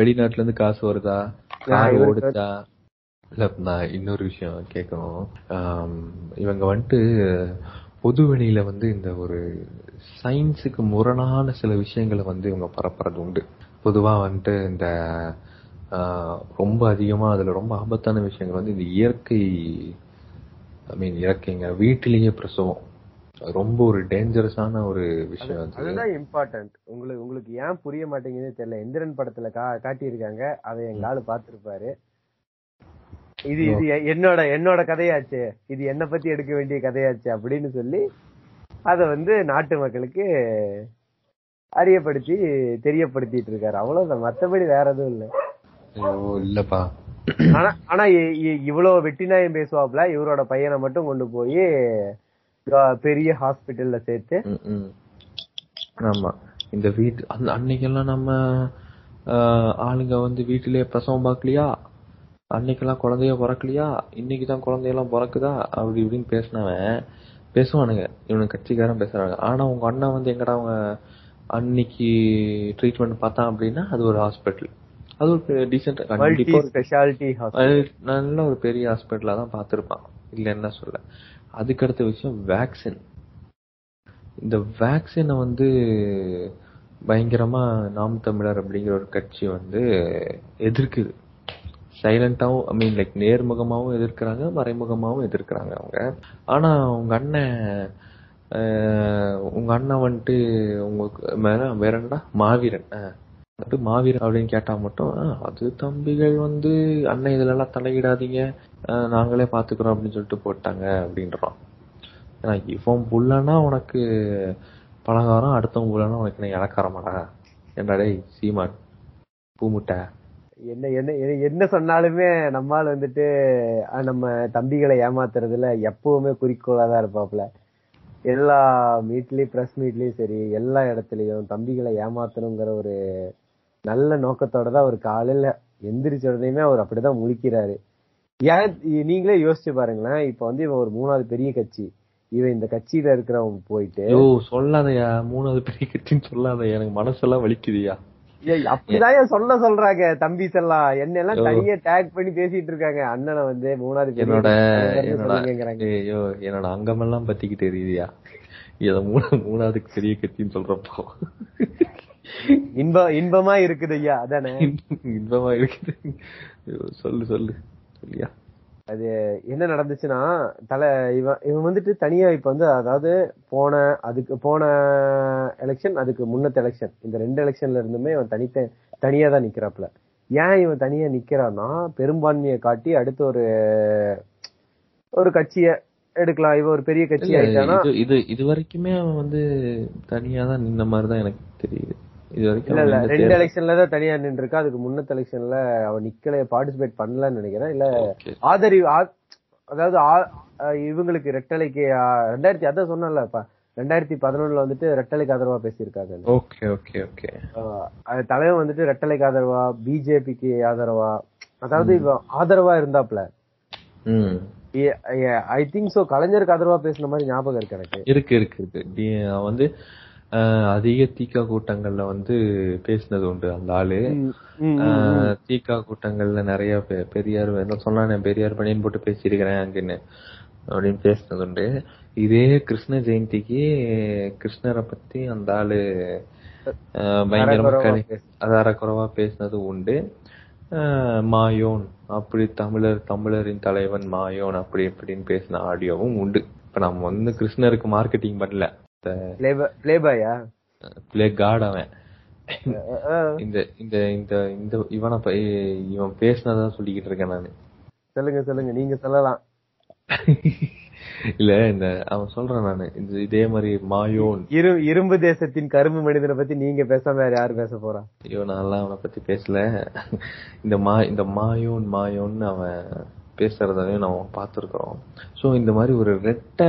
வெளிநாட்டுல இருந்து காசு வருதா, இல்ல நான் இன்னொரு விஷயம் கேட்கணும். இவங்க வந்துட்டு பொதுவெளியில வந்து இந்த ஒரு சயின்ஸுக்கு முரணான சில விஷயங்களை வந்து இவங்க பரப்புறது உண்டு. பொதுவா வந்துட்டு இந்த ரொம்ப அதிகமா அதுல ரொம்ப ஆபத்தான விஷயங்கள் வந்து இந்த இயற்கை இயற்கைங்க வீட்டிலேயே பிரசவம் ரொம்ப ஒரு டேஞ்சரஸான ஒரு விஷயம். அதுதான் இம்பார்ட்டன்ட். உங்களுக்கு ஏன் புரிய மாட்டேங்குதுன்னு தெரியல. இந்திரன் படத்துல காட்டியிருக்காங்க, அதை எங்க ஆளு பாத்துருப்பாரு. இது இது என்னோட கதையாச்சு, இது என்ன பத்தி எடுக்க வேண்டிய கதையாச்சு அப்படின்னு சொல்லி அத வந்து நாட்டு மக்களுக்கு அறியப்படுத்தி தெரியப்படுத்திட்டு இருக்காரு. அவ்வளவுதான், மத்தபடி வேற எதுவும் இல்லை. இல்லப்பா, ஆனா இவ்வளவு வெட்டி நாயம் பேசுவாப்ல. இவரோட பையனை மட்டும் கொண்டு போய் பெரிய ஹாஸ்பிட்டல்ல சேர்த்து, ஆமா, இந்த வீட்டு அன்னைக்கெல்லாம் நம்ம ஆளுங்க வந்து வீட்டிலேயே பிரசவம் பார்க்கலையா, அன்னைக்கெல்லாம் குழந்தைய பிறக்கலையா, இன்னைக்குதான் குழந்தையெல்லாம் பிறக்குதா அப்படி இப்படின்னு பேசுவானுங்க இவனுக்கு கட்சிக்காரன் பேசுறாங்க. ஆனா உங்க அண்ணன் வந்து எங்கடா அவங்க அன்னைக்கு ட்ரீட்மெண்ட் பார்த்தான் அப்படின்னா அது ஒரு ஹாஸ்பிட்டல், அது ஒரு டீசென்ட் ஸ்பெஷாலிட்டி நல்ல ஒரு பெரிய ஹாஸ்பிட்டலா தான் பாத்துருப்பான். இல்ல என்ன சொல்ல. அதுக்கடுத்த விஷயம் வேக்சின். இந்த வேக்சினை வந்து பயங்கரமா நாம் தமிழர் அப்படிங்கிற ஒரு கட்சி வந்து எதிர்க்குது. சைலண்டாவும் லைக் நேர்முகமாவும் எதிர்க்கிறாங்க, மறைமுகமாவும் எதிர்க்கிறாங்க அவங்க. ஆனா உங்க அண்ணன் வந்துட்டு உங்களுக்கு மேல வேறண்டா மாவீரன் மாவீரன் அப்படின்னு கேட்டா மட்டும் அது தம்பிகள் வந்து அண்ணன் இதுல எல்லாம் தலையிடாதீங்க, நாங்களே பாத்துக்கிறோம் அப்படின்னு சொல்லிட்டு போட்டாங்க அப்படின்றோம். ஏன்னா இவன் புள்ளனா உனக்கு பலகாரம், அடுத்தவன் புள்ளனா உனக்கு என்ன இலக்காரமாடா என்றாடே சீமான் பூமுட்டை. என்ன சொன்னாலுமே நம்மால் வந்துட்டு நம்ம தம்பிகளை ஏமாத்துறதுல எப்பவுமே குறிக்கோளாதான் இருப்பாப்ல. எல்லா மீட்லயும் பிரஸ் மீட்லயும் சரி, எல்லா இடத்துலயும் தம்பிகளை ஏமாத்தணுங்கிற ஒரு நல்ல நோக்கத்தோட தான் ஒரு காலையில எந்திரிச்ச உடனேயுமே அவர் அப்படிதான் முழிக்கிறாரு. ஏன் நீங்களே யோசிச்சு பாருங்களேன். இப்ப வந்து இவன் ஒரு மூணாவது பெரிய கட்சி, இவன் இந்த கட்சியில இருக்கிறவன் போயிட்டு சொல்லாதயா மூணாவது பெரிய கட்சின்னு சொல்லாதயா, எனக்கு மனசெல்லாம் வலிக்குதியா அப்படிதான் சொல்ல சொல்றாங்க தம்பிஸ் எல்லாம். என்ன எல்லாம் தனியா டேக் பண்ணி பேசிட்டு இருக்காங்க அண்ணனை வந்து மூணாவது. என்னோட அங்கமெல்லாம் பத்திக்கிட்டு தெரியுதியா இத மூணாவது பெரிய கட்சின்னு சொல்றப்போ இன்பமா இருக்குது ஐயா. அதானே இன்பமா இருக்குது. சொல்லு சொல்லு சொல்லியா அது என்ன நடந்துச்சுன்னா, இவன் வந்துட்டு தனியா இப்ப வந்து அதாவது போன எலெக்ஷன், அதுக்கு முன்னத்த எலெக்ஷன், இந்த ரெண்டு எலெக்ஷன்ல இருந்துமே இவன் தனியா தான் நிக்கிறாப்ல. ஏன் இவன் தனியா நிக்கிறான்னா, பெரும்பான்மையை காட்டி அடுத்த ஒரு கட்சிய எடுக்கலாம். இவன் ஒரு பெரிய கட்சி ஆயிட்டானா, இது வரைக்குமே அவன் வந்து தனியா தான் நின்ன மாதிரிதான் எனக்கு தெரியுது. ரெண்டு எலெக்ஷன்ல தான் தனியா நின்று இருக்கா. அதுக்கு முன்னத்த எலெக்ஷன்ல அவன் நிக்கல, பார்ட்டிசிபேட் பண்ணலன்னு நினைக்கிறேன். இல்ல ஆதரவு, அதாவது இவங்களுக்கு ரெட்டலைக்கு 2000 அதான் சொன்னல 2011 வந்துட்டு ரெட்டலைக்கு ஆதரவா பேசியிருக்காங்க. தலைவன் வந்துட்டு ரெட்டலைக்கு ஆதரவா, பிஜேபிக்கு ஆதரவா, அதாவது இவன் ஆதரவா இருந்தாப்ல. ஐ திங்க் சோ கலைஞருக்கு ஆதரவா பேசுன மாதிரி ஞாபகம் இருக்கு எனக்கு. இருக்கு வந்து அதிக தீக்கா கூட்டங்கள்ல வந்து பேசினது உண்டு அந்த ஆளு. தீக்கா கூட்டங்கள்ல நிறைய பெரியார் சொன்னானே, பெரியார் பணியன் போட்டு பேசியிருக்கிறேன் அங்கன்னு அப்படின்னு பேசினது உண்டு. இதே கிருஷ்ண ஜெயந்திக்கு கிருஷ்ணரை பத்தி அந்த ஆளு பயங்கரமா அதாரக்குறவா பேசினது உண்டு. மாயோன் அப்படி தமிழரின் தலைவன் மாயோன் அப்படி இப்படின்னு பேசின ஆடியோவும் உண்டு. இப்ப நம்ம வந்து கிருஷ்ணருக்கு மார்க்கெட்டிங் பண்ணல, சொல்லிக்கிட்டு இருக்கேன் நானு. சொல்லுங்க சொல்லுங்க, நீங்க சொல்லலாம். இல்ல இந்த அவன் சொல்றேன் நானு, இதே மாதிரி மாயோன் இரும்பு தேசத்தின் கரும்பு மனிதனை பத்தி நீங்க பேசாம வேற யாரு பேச போறா? ஐயோ, நான்லாம் அவனை பத்தி பேசல. இந்த மாயோன்னு அவன் பேசுறதையும் நம்ம பார்த்துருக்கிறோம். ஸோ இந்த மாதிரி ஒரு ரெட்ட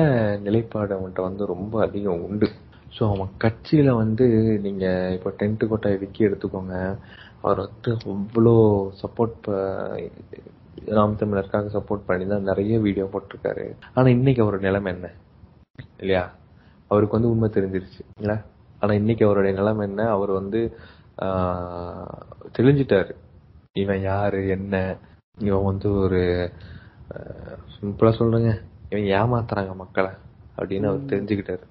நிலைப்பாடு அவன்கிட்ட வந்து ரொம்ப அதிகம் உண்டு. ஸோ அவன் கட்சியில வந்து நீங்க இப்போ டென்ட் கோட்டை விக்கி எடுத்துக்கோங்க, அவர் வந்து அவ்வளோ சப்போர்ட் நாம் தமிழருக்காக சப்போர்ட் பண்ணி தான் நிறைய வீடியோ போட்டிருக்காரு. ஆனா இன்னைக்கு அவரோட நிலைமை என்ன இல்லையா? அவருக்கு வந்து உண்மை தெரிஞ்சிருச்சு இல்ல. ஆனா இன்னைக்கு அவருடைய நிலைமை என்ன? அவர் வந்து தெரிஞ்சிட்டாரு இவன் யாரு என்ன இவன் வந்து ஒரு சிம்பிளா சொல்றேங்க, இவன் ஏமாத்துறாங்க மக்களை அப்படின்னு அவர் தெரிஞ்சுக்கிட்டாரு.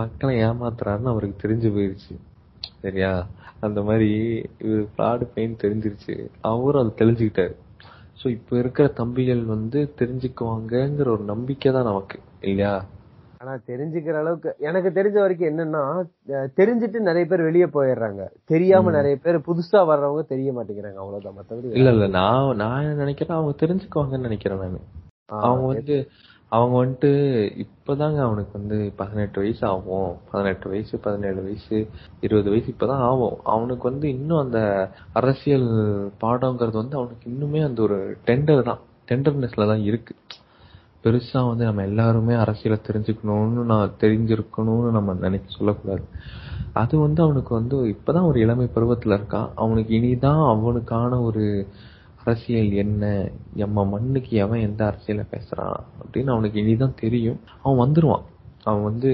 மக்களை ஏமாத்துறாருன்னு அவருக்கு தெரிஞ்சு போயிருச்சு. சரியா, அந்த மாதிரி இவரு பிளாட் பெயின் தெரிஞ்சிருச்சு, அவரும் அது தெரிஞ்சுக்கிட்டாரு. ஸோ இப்ப இருக்கிற தம்பிகள் வந்து தெரிஞ்சுக்குவாங்கிற ஒரு நம்பிக்கை தான் நமக்கு இல்லையா. ஆனா தெரிஞ்சுக்கிற அளவுக்கு எனக்கு தெரிஞ்ச வரைக்கும் என்னன்னா, தெரிஞ்சுட்டு நிறைய பேர் வெளியே போயிடுறாங்க, தெரியாம நிறைய பேர் புதுசா வர்றவங்க தெரிய மாட்டேங்கிறாங்க, அவ்வளவுதான். மத்தபடி இல்ல இல்ல, நான் நினைக்கிறேன் அவங்க தெரிஞ்சுக்குவாங்கன்னு நினைக்கிறேன். நான் அவங்க வந்துட்டு இப்பதாங்க அவனுக்கு வந்து 18 வயசு ஆகும், 18 வயசு, 17 வயசு, 20 வயசு இப்பதான் ஆகும். அவனுக்கு வந்து இன்னும் அந்த அரசியல் பாடங்கிறது வந்து அவனுக்கு இன்னுமே அந்த ஒரு டெண்டர்னஸ்லதான் இருக்கு. பெருசா வந்து நம்ம எல்லாருமே அரசியலை தெரிஞ்சுக்கணும்னு நான் தெரிஞ்சிருக்கணும்னு நம்ம நினைச்சு சொல்லக்கூடாது. அது வந்து அவனுக்கு வந்து இப்பதான் ஒரு இளமை பருவத்துல இருக்கான். அவனுக்கு இனிதான் அவனுக்கான ஒரு அரசியல் என்ன, நம்ம மண்ணுக்கு எவன் எந்த அரசியல பேசுறான் அப்படின்னு அவனுக்கு இனிதான் தெரியும். அவன் வந்துருவான். அவன் வந்து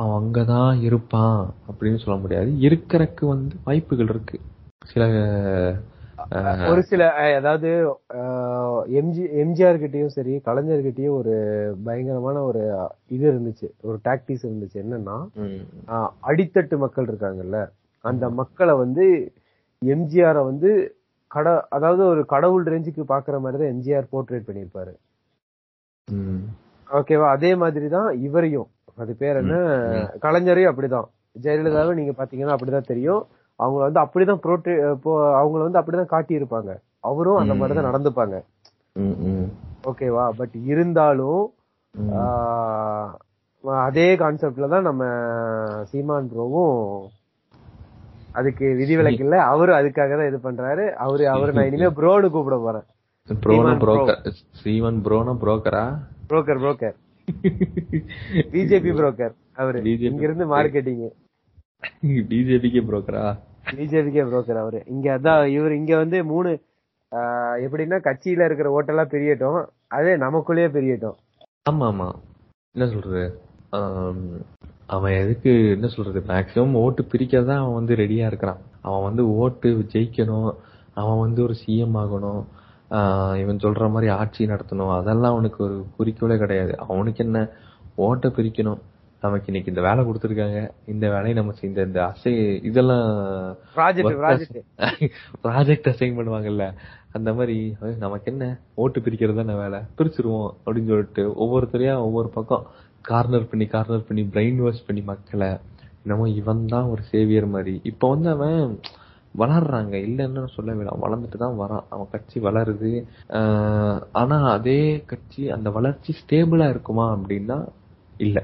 அவன் அங்கதான் இருப்பான் அப்படின்னு சொல்ல முடியாது. இருக்கிறக்கு வந்து வாய்ப்புகள் இருக்கு. ஒரு சில அதாவது எம்ஜிஆர் கிட்டயும் சரி, கலைஞர் கிட்டயும் ஒரு பயங்கரமான ஒரு இது இருந்துச்சு, ஒரு டாக்டிக்ஸ் இருந்துச்சு. என்னன்னா, அடித்தட்டு மக்கள் இருக்காங்கல்ல, அந்த மக்களை வந்து எம்ஜிஆர வந்து அதாவது ஒரு கடவுள் ரேஞ்சுக்கு பாக்குற மாதிரிதான் எம்ஜிஆர் போர்ட்ரேட் பண்ணிருப்பாரு. ஓகேவா, அதே மாதிரிதான் இவரையும், அது பேர் என்ன, கலைஞரையும் அப்படிதான், ஜெயலலிதாவை நீங்க பாத்தீங்கன்னா அப்படிதான் தெரியும். அவங்களை வந்து அப்படிதான் அவங்களை வந்து அப்படிதான் காட்டியிருப்பாங்க. அவரும் அந்த மாதிரிதான் நடந்துப்பாங்க. ஓகேவா, பட் இருந்தாலும் அதே கான்செப்ட்லதான் நம்ம சீமான் ப்ரோவும் அதுக்கு விதிவிலக்கு இல்ல, அவரு அதுக்காக தான் இது பண்றாரு. அவரு நான் இனிமே ப்ரோனு கூப்பிட போறேன். சீமான் ப்ரோனா புரோக்கரா? Broker, BJP broker. அவரு இங்க இருந்து மார்க்கெட்டிங் பிஜேபிக்கே புரோக்கர் அவரு. இங்க அதான் இவர் இங்க வந்து எப்படின்னா கட்சியில இருக்கிற ஓட்டெல்லாம் பிரியட்டும், அதே நமக்குள்ளேயே பிரியட்டும். ஆமா ஆமா, என்ன சொல்றது, அவன் எதுக்கு என்ன சொல்றது, மேக்சிமம் ஓட்டு பிரிக்கதான் அவன் வந்து ரெடியா இருக்கிறான். அவன் வந்து ஓட்டு ஜெயிக்கணும், அவன் வந்து ஒரு சிஎம் ஆகணும், இவன் சொல்ற மாதிரி ஆட்சி நடத்தணும், அதெல்லாம் அவனுக்கு ஒரு குறிக்கோளே கிடையாது. அவனுக்கு என்ன, ஓட்டை பிரிக்கணும், நமக்கு இன்னைக்கு இந்த வேலை கொடுத்துருக்காங்க, இந்த வேலையை நம்ம செய்த இந்த இதெல்லாம் ப்ராஜெக்ட் அசைன் பண்ணுவாங்கல்ல, அந்த மாதிரி நமக்கு என்ன, ஓட்டு பிரிக்கிறது தானே வேலை, பிரிச்சிருவோம் அப்படின்னு சொல்லிட்டு ஒவ்வொருத்தரையா ஒவ்வொரு பக்கம் கார்னர் பண்ணி பிரெயின் வாஷ் பண்ணி மக்களை என்னமோ இவன் தான் ஒரு சேவியர் மாதிரி. இப்ப வந்து அவன் வளர்றாங்க, இல்லைன்னு சொல்ல வேணாம், வளர்ந்துட்டுதான் வரான். அவன் கட்சி வளருது. ஆனா அதே கட்சி அந்த வளர்ச்சி ஸ்டேபிளா இருக்குமா அப்படின்னா இல்ல.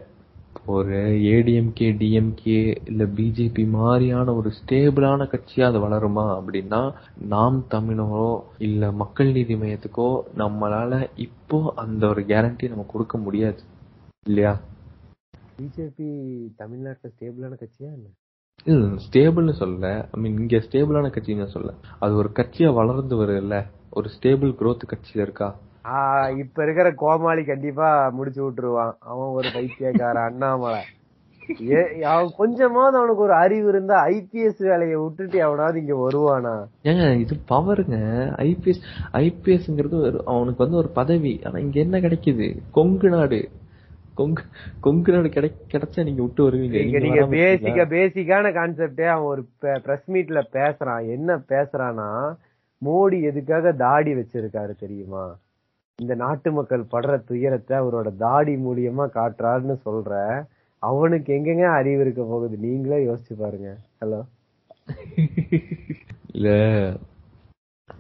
ஒரு ஏடிஎம்கே, டிஎம்கே இல்ல பிஜேபி மாதிரியான ஒரு ஸ்டேபிளான கட்சியா அது வளருமா அப்படின்னா, நாம் தமிழரோ இல்ல மக்கள் நீதி மையத்துக்கோ நம்மளால இப்போ அந்த ஒரு கேரண்டி நம்ம கொடுக்க முடியாது இல்லையா. பிஜேபி தமிழ்நாட்டுல ஸ்டேபிளான கட்சியா இல்ல, ஸ்டேபிள்னு சொல்ல, ஐ மீன் இங்க ஸ்டேபிளான கட்சின்னு சொல்ல, அது ஒரு கட்சியா வளர்ந்து வருதுல்ல, ஒரு ஸ்டேபிள் குரோத் கட்சியில இருக்கா. இப்ப இருக்கிற கோமாளி கண்டிப்பா முடிச்சு விட்டுருவான். அவன் ஒரு பைத்தியக்கார அண்ணாமலை. கொஞ்சமாவது அவனுக்கு ஒரு அறிவு இருந்தா ஐபிஎஸ் வேலையை விட்டுட்டு அவனாவது இங்க வருவானா? ஏங்க, இது பவருங்க. ஐபிஎஸ்ங்கிறது அவனுக்கு வந்து ஒரு பதவி. ஆனா இங்க என்ன கிடைக்குது, கொங்கு நாடு. கொங்கு நாடு கிடைச்சா நீங்க விட்டு வருவீங்க. பேசிக்கான கான்செப்டே அவன் ஒரு பிரஸ் மீட்ல பேசுறான். என்ன பேசுறானா, மோடி எதுக்காக தாடி வச்சிருக்காரு தெரியுமா, இந்த நாட்டு மக்கள் படுற துயரத்தை அவரோட தாடி மூலியமா காட்டுறாருன்னு சொல்ற. அவனுக்கு எங்கெங்க அறிவு இருக்க போகுது, நீங்களே யோசிச்சு பாருங்க. ஹலோ, இல்ல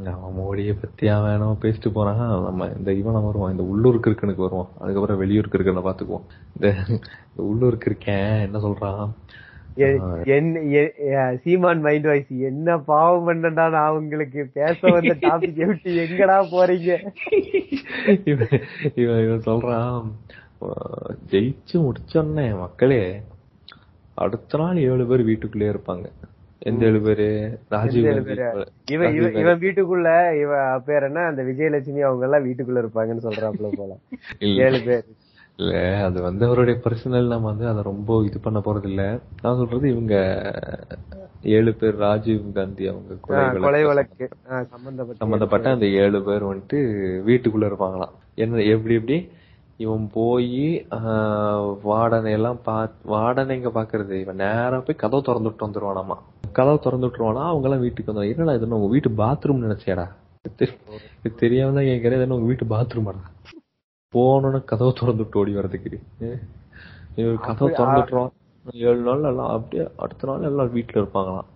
நம்ம மோடிய பத்தி அவனும் பேசிட்டு போறான். நம்ம இந்த இவனை வருவான், இந்த உள்ளூருக்கு இருக்கனுக்கு வருவான், அதுக்கப்புறம் வெளியூருக்கு இருக்கன பாத்துக்குவோம். இந்த உள்ளூருக்கு இருக்கேன் என்ன சொல்றான், சீமான் மைண்ட் வாய்ஸ், என்ன பாவம் பண்ணடா, நான் உங்களுக்கு பேச வந்த டாபிக் விட்டு எங்கடா போறீங்க. இவன் சொல்றான், ஜெயிச்சு முடிச்சோன்னே மக்களே அடுத்த நாள் 7 பேர் வீட்டுக்குள்ளே இருப்பாங்க. எந்த 7 பேரு, ராஜீவ் காந்தி. இவன் வீட்டுக்குள்ள இவன் பேர் என்ன, அந்த விஜயலட்சுமி அவங்க எல்லாம் வீட்டுக்குள்ள இருப்பாங்கன்னு சொல்றாப்ல போல. 7 பேர் இல்ல அது வந்து அவருடைய பர்சனல், நம்ம வந்து அதை ரொம்ப இது பண்ண போறது இல்ல. நான் சொல்றது இவங்க 7 பேர் ராஜீவ் காந்தி அவங்க கொலை வழக்கு சம்பந்தப்பட்ட அந்த 7 பேர் வந்துட்டு வீட்டுக்குள்ள இருப்பாங்களாம். என்ன எப்படி எப்படி இவன் போய் வாடனை எல்லாம் வாடனை இங்க பாக்குறது, இவன் நேரம் போய் கதவை திறந்து விட்டு வந்துருவானாமா. கதவை திறந்து விட்டுருவானா, அவங்க எல்லாம் வீட்டுக்கு வந்துடும். என்னடா இது உங்க வீட்டு பாத்ரூம் நினைச்சேடா, தெரியாம தான் கேட்கறேன், இது உங்க வீட்டு பாத்ரூம் ஆடா போனோன்னு கதவை திறந்து விட்டு ஓடி வர்றதுக்கு. இவரு கதவை திறந்து விட்டுருவான், 7 நாள் எல்லாம் அப்படியே அடுத்த நாள் எல்லாம் வீட்டுல இருப்பாங்களாம்.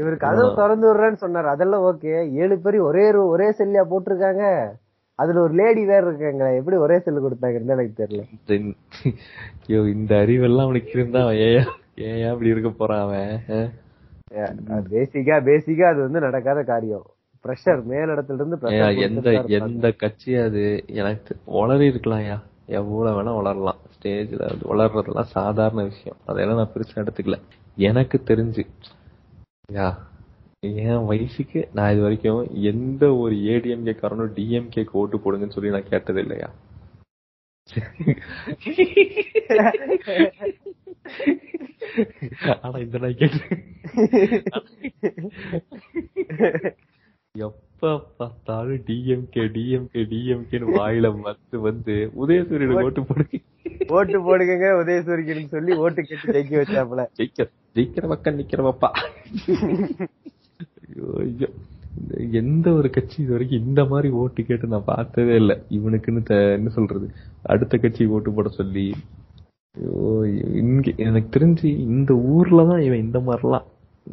இவரு கதவை திறந்து விடுறேன்னு சொன்னாரு, அதெல்லாம் ஓகே. 7 பேர் ஒரே செல்லியா போட்டிருக்காங்க, அதுல ஒரு லேடி வேற இருக்காங்க, எப்படி ஒரே செல்லு கொடுத்தாங்கன்னு எனக்கு தெரியல. இந்த அறிவெல்லாம் அவனுக்கு இருந்தா ஏன் அப்படி இருக்க போறான் அவன். பேசிக்கா அது வந்து நடக்காத காரியம். பிரஷர் மேல இடத்துல இருந்து எந்த கட்சி அது எனக்கு வளரி இருக்கலாம்யா, எவ்வளவு வேணா வளரலாம். ஸ்டேஜ்ல வளர்றதெல்லாம் சாதாரண விஷயம், அதெல்லாம் நான் பெருசா எடுத்துக்கல. எனக்கு தெரிஞ்சு என் வயசுக்கு நான் இது வரைக்கும் எந்த ஒரு ஏடிஎம்கே காரனும் டிஎம்கேக்கு ஓட்டு போடுங்கன்னு சொல்லி நான் கேட்டது இல்லையா. ஆனா இந்த நான் கேட்டேன், எப்ப பார்த்தாலும் டிஎம்கேன்னு வாயில வந்து வந்து உதயசூரியன் ஓட்டு போடுங்க உதயசூரியன் சொல்லி ஓட்டு கேட்டு ஜெயிக்க வச்சாப்புல. ஜெயிக்கிற பக்கம் நிக்கிற பாப்பா. எந்த ஒரு கட்சி இது வரைக்கும் இந்த மாதிரி ஓட்டு கேட்டு நான் பார்த்ததே இல்ல. இவனுக்குன்னு என்ன சொல்றது, அடுத்த கட்சி ஓட்டு போட சொல்லி. எனக்கு தெரிஞ்சு இந்த ஊர்லதான் இவன்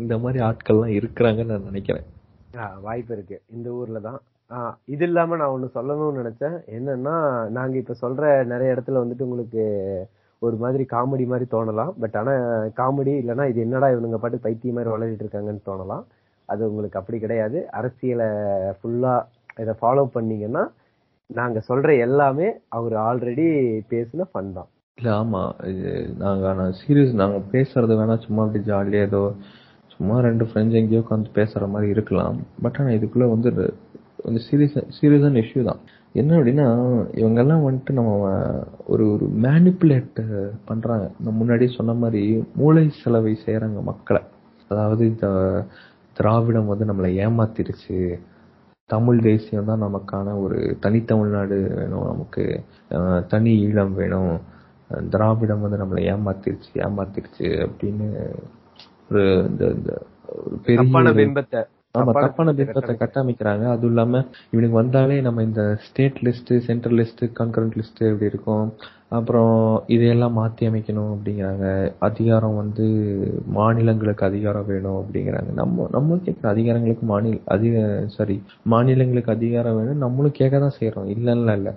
இந்த மாதிரி ஆட்கள்லாம் இருக்கிறாங்கன்னு நான் நினைக்கிறேன். வாய்ப்பு இருக்கு, இந்த ஊர்லதான். இது இல்லாம நான் ஒண்ணு சொல்லணும்னு நினைச்சேன். என்னன்னா, நாங்க இப்ப சொல்ற நிறைய இடத்துல வந்துட்டு உங்களுக்கு ஒரு மாதிரி காமெடி மாதிரி தோணலாம். பட் ஆனா காமெடி இல்லைன்னா இது என்னடா இவனுங்க பாட்டு பைத்திய மாதிரி வளரிட்டு இருக்காங்கன்னு தோணலாம். அது உங்களுக்கு அப்படி கிடையாது. அரசியலை ஃபுல்லா இதை ஃபாலோ பண்ணீங்கன்னா நாங்க சொல்ற எல்லாமே அவர் ஆல்ரெடி பேசின ஃபன் தான். இல்ல ஆமா, இது நாங்க பேசுறது வேணா சும்மா அப்படி ஜாலியா ஏதோ சும்மா 2 ஃப்ரெண்ட்ஸ் எங்கேயோ உட்காந்து பேசுற மாதிரி இருக்கலாம். பட் ஆனா இதுக்குள்ள வந்து கொஞ்சம் சீரியஸான இஷ்யூ தான். என்ன அப்படின்னா, இவங்கெல்லாம் வந்துட்டு நம்ம ஒரு ஒரு மேனிப்புலேட் பண்றாங்க. நான் முன்னாடி சொன்ன மாதிரி மூளை செலவை செய்யறாங்க மக்களை. அதாவது இந்த திராவிடம் வந்து நம்மளை ஏமாத்திருச்சு, தமிழ் தேசியம் தான் நமக்கான ஒரு தனித்தமிழ்நாடு வேணும், நமக்கு தனி ஈழம் வேணும், திராவிடம் வந்து நம்மளை ஏமாத்திருச்சு அப்படின்னு ஒரு இந்த பெரிய பிம்பத்தை கட்டமைக்கிறாங்க. அதுவும் இல்லாம இவனுக்கு வந்தாலே நம்ம இந்த state list, central list, concurrent list இப்படி இருக்கும். அப்புறம் இதையெல்லாம் மாத்தி அமைக்கணும் அப்படிங்கிறாங்க. அதிகாரம் வந்து மாநிலங்களுக்கு அதிகாரம் வேணும் அப்படிங்கிறாங்க. நம்ம கேட்கிற அதிகாரங்களுக்கு மாநிலங்களுக்கு அதிகாரம் வேணும். நம்மளும் கேட்கதான் செய்யறோம், இல்ல.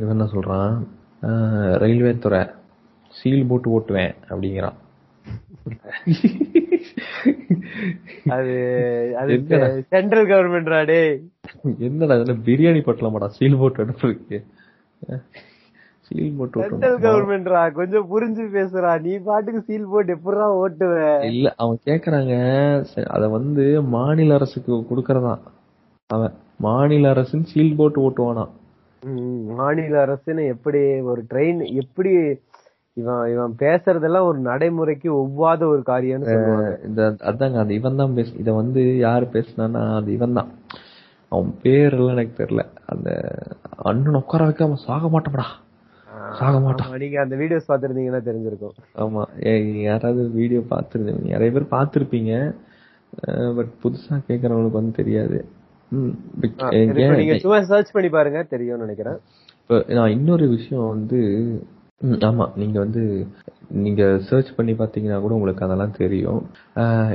இவன் என்ன சொல்றான், ரயில்வே துறை சீல் போட்டு ஓட்டுவேன் அப்படிங்கிறான். சென்ட்ரல் கவர்மெண்ட் என்னடா பிரியாணி போட்டலாமாடா சீல் போட்டு, சீல் போட்டு சென்ட்ரல் கவர்மெண்ட்ரா கொஞ்சம் புரிஞ்சு பேசுறா, நீ பாட்டுக்கு சீல் போட்டு எப்படா ஓட்டுவ. இல்ல அவன் கேக்குறாங்க, அத வந்து மாநில அரசுக்கு குடுக்கறதான். அவன் மாநில அரசுன்னு சீல் போட்டு ஓட்டுவானா, மாநில அரசுன்னு. எப்படி ஒரு ட்ரெயின், எப்படி இவன் பேசுறதெல்லாம் ஒரு நடைமுறைக்கு ஒவ்வாத ஒரு காரியம். அதாங்க, அது இவன் தான் பேச. இத வந்து யாரு பேசினா, அது இவன் தான். அவன் பேர் எல்லாம் எனக்கு தெரியல. அந்த அண்ணன் உட்கார வைக்காம சாக மாட்டான்டா. நீங்க அந்த வீடியோஸ் பாத்துருந்தீங்கன்னா தெரிஞ்சிருக்கும். ஆமா, யாராவது வீடியோ பாத்துருந்தீங்க, நிறைய பேர் பாத்திருப்பீங்க. பட் புதுசா கேக்குறவங்களுக்கு வந்து தெரியாது. நீங்க சும்மா சர்ச் பண்ணி பாருங்க, தெரியும் நினைக்கிறேன். இப்ப நான் இன்னொரு விஷயம் வந்து, ஆமா நீங்க சர்ச் பண்ணி பாத்தீங்கன்னா கூட உங்களுக்கு அதெல்லாம் தெரியும்.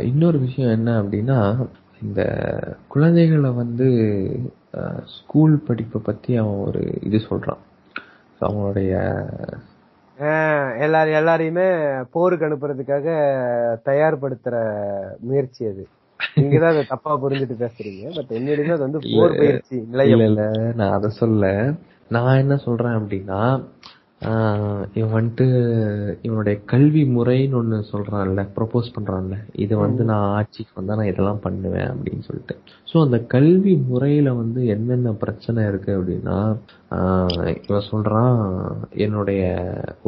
இன்னொரு விஷயம் என்ன அப்படின்னா, இந்த குழந்தைகளை வந்து ஸ்கூல் படிப்பை பத்தி அவன் ஒரு இது சொல்றான். அவனுடைய எல்லாரையுமே போருக்கு அனுப்புறதுக்காக தயார்படுத்துற முயற்சி. அது நீங்கதான் அதை தப்பா புரிஞ்சுட்டு பேசுறீங்க. பட் என்னிடமே அது வந்து போர் பயிற்சி நிலையில. நான் அதை சொல்ல, நான் என்ன சொல்றேன் அப்படின்னா, இவன் வந்துட்டு இவனுடைய கல்வி முறைன்னு ஒண்ணு சொல்றான்ல, ப்ரொபோஸ் பண்றான்ல, இது வந்து நான் ஆட்சிக்கு வந்தா நான் இதெல்லாம் பண்ணுவேன் அப்படின்னு சொல்லிட்டு. சோ அந்த கல்வி முறையில வந்து என்னென்ன பிரச்சனை இருக்கு அப்படின்னா, இவன் சொல்றான் என்னுடைய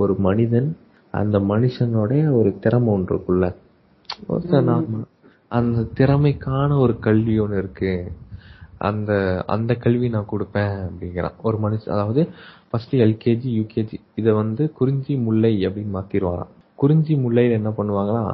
ஒரு மனிதன், அந்த மனுஷனுடைய ஒரு திறமை ஒன்று இருக்குல்ல, அந்த திறமைக்கான ஒரு கல்வி ஒண்ணு இருக்கு, அந்த அந்த கல்வி நான் கொடுப்பேன் அப்படிங்கிறான். ஒரு மனுஷன் அதாவது ஃபர்ஸ்ட் எல்கேஜி யூகேஜி இதை வந்து குறிஞ்சி முல்லை அப்படின்னு மாத்திடுவாராம். குறிஞ்சி முல்லையில என்ன பண்ணுவாங்கன்னா,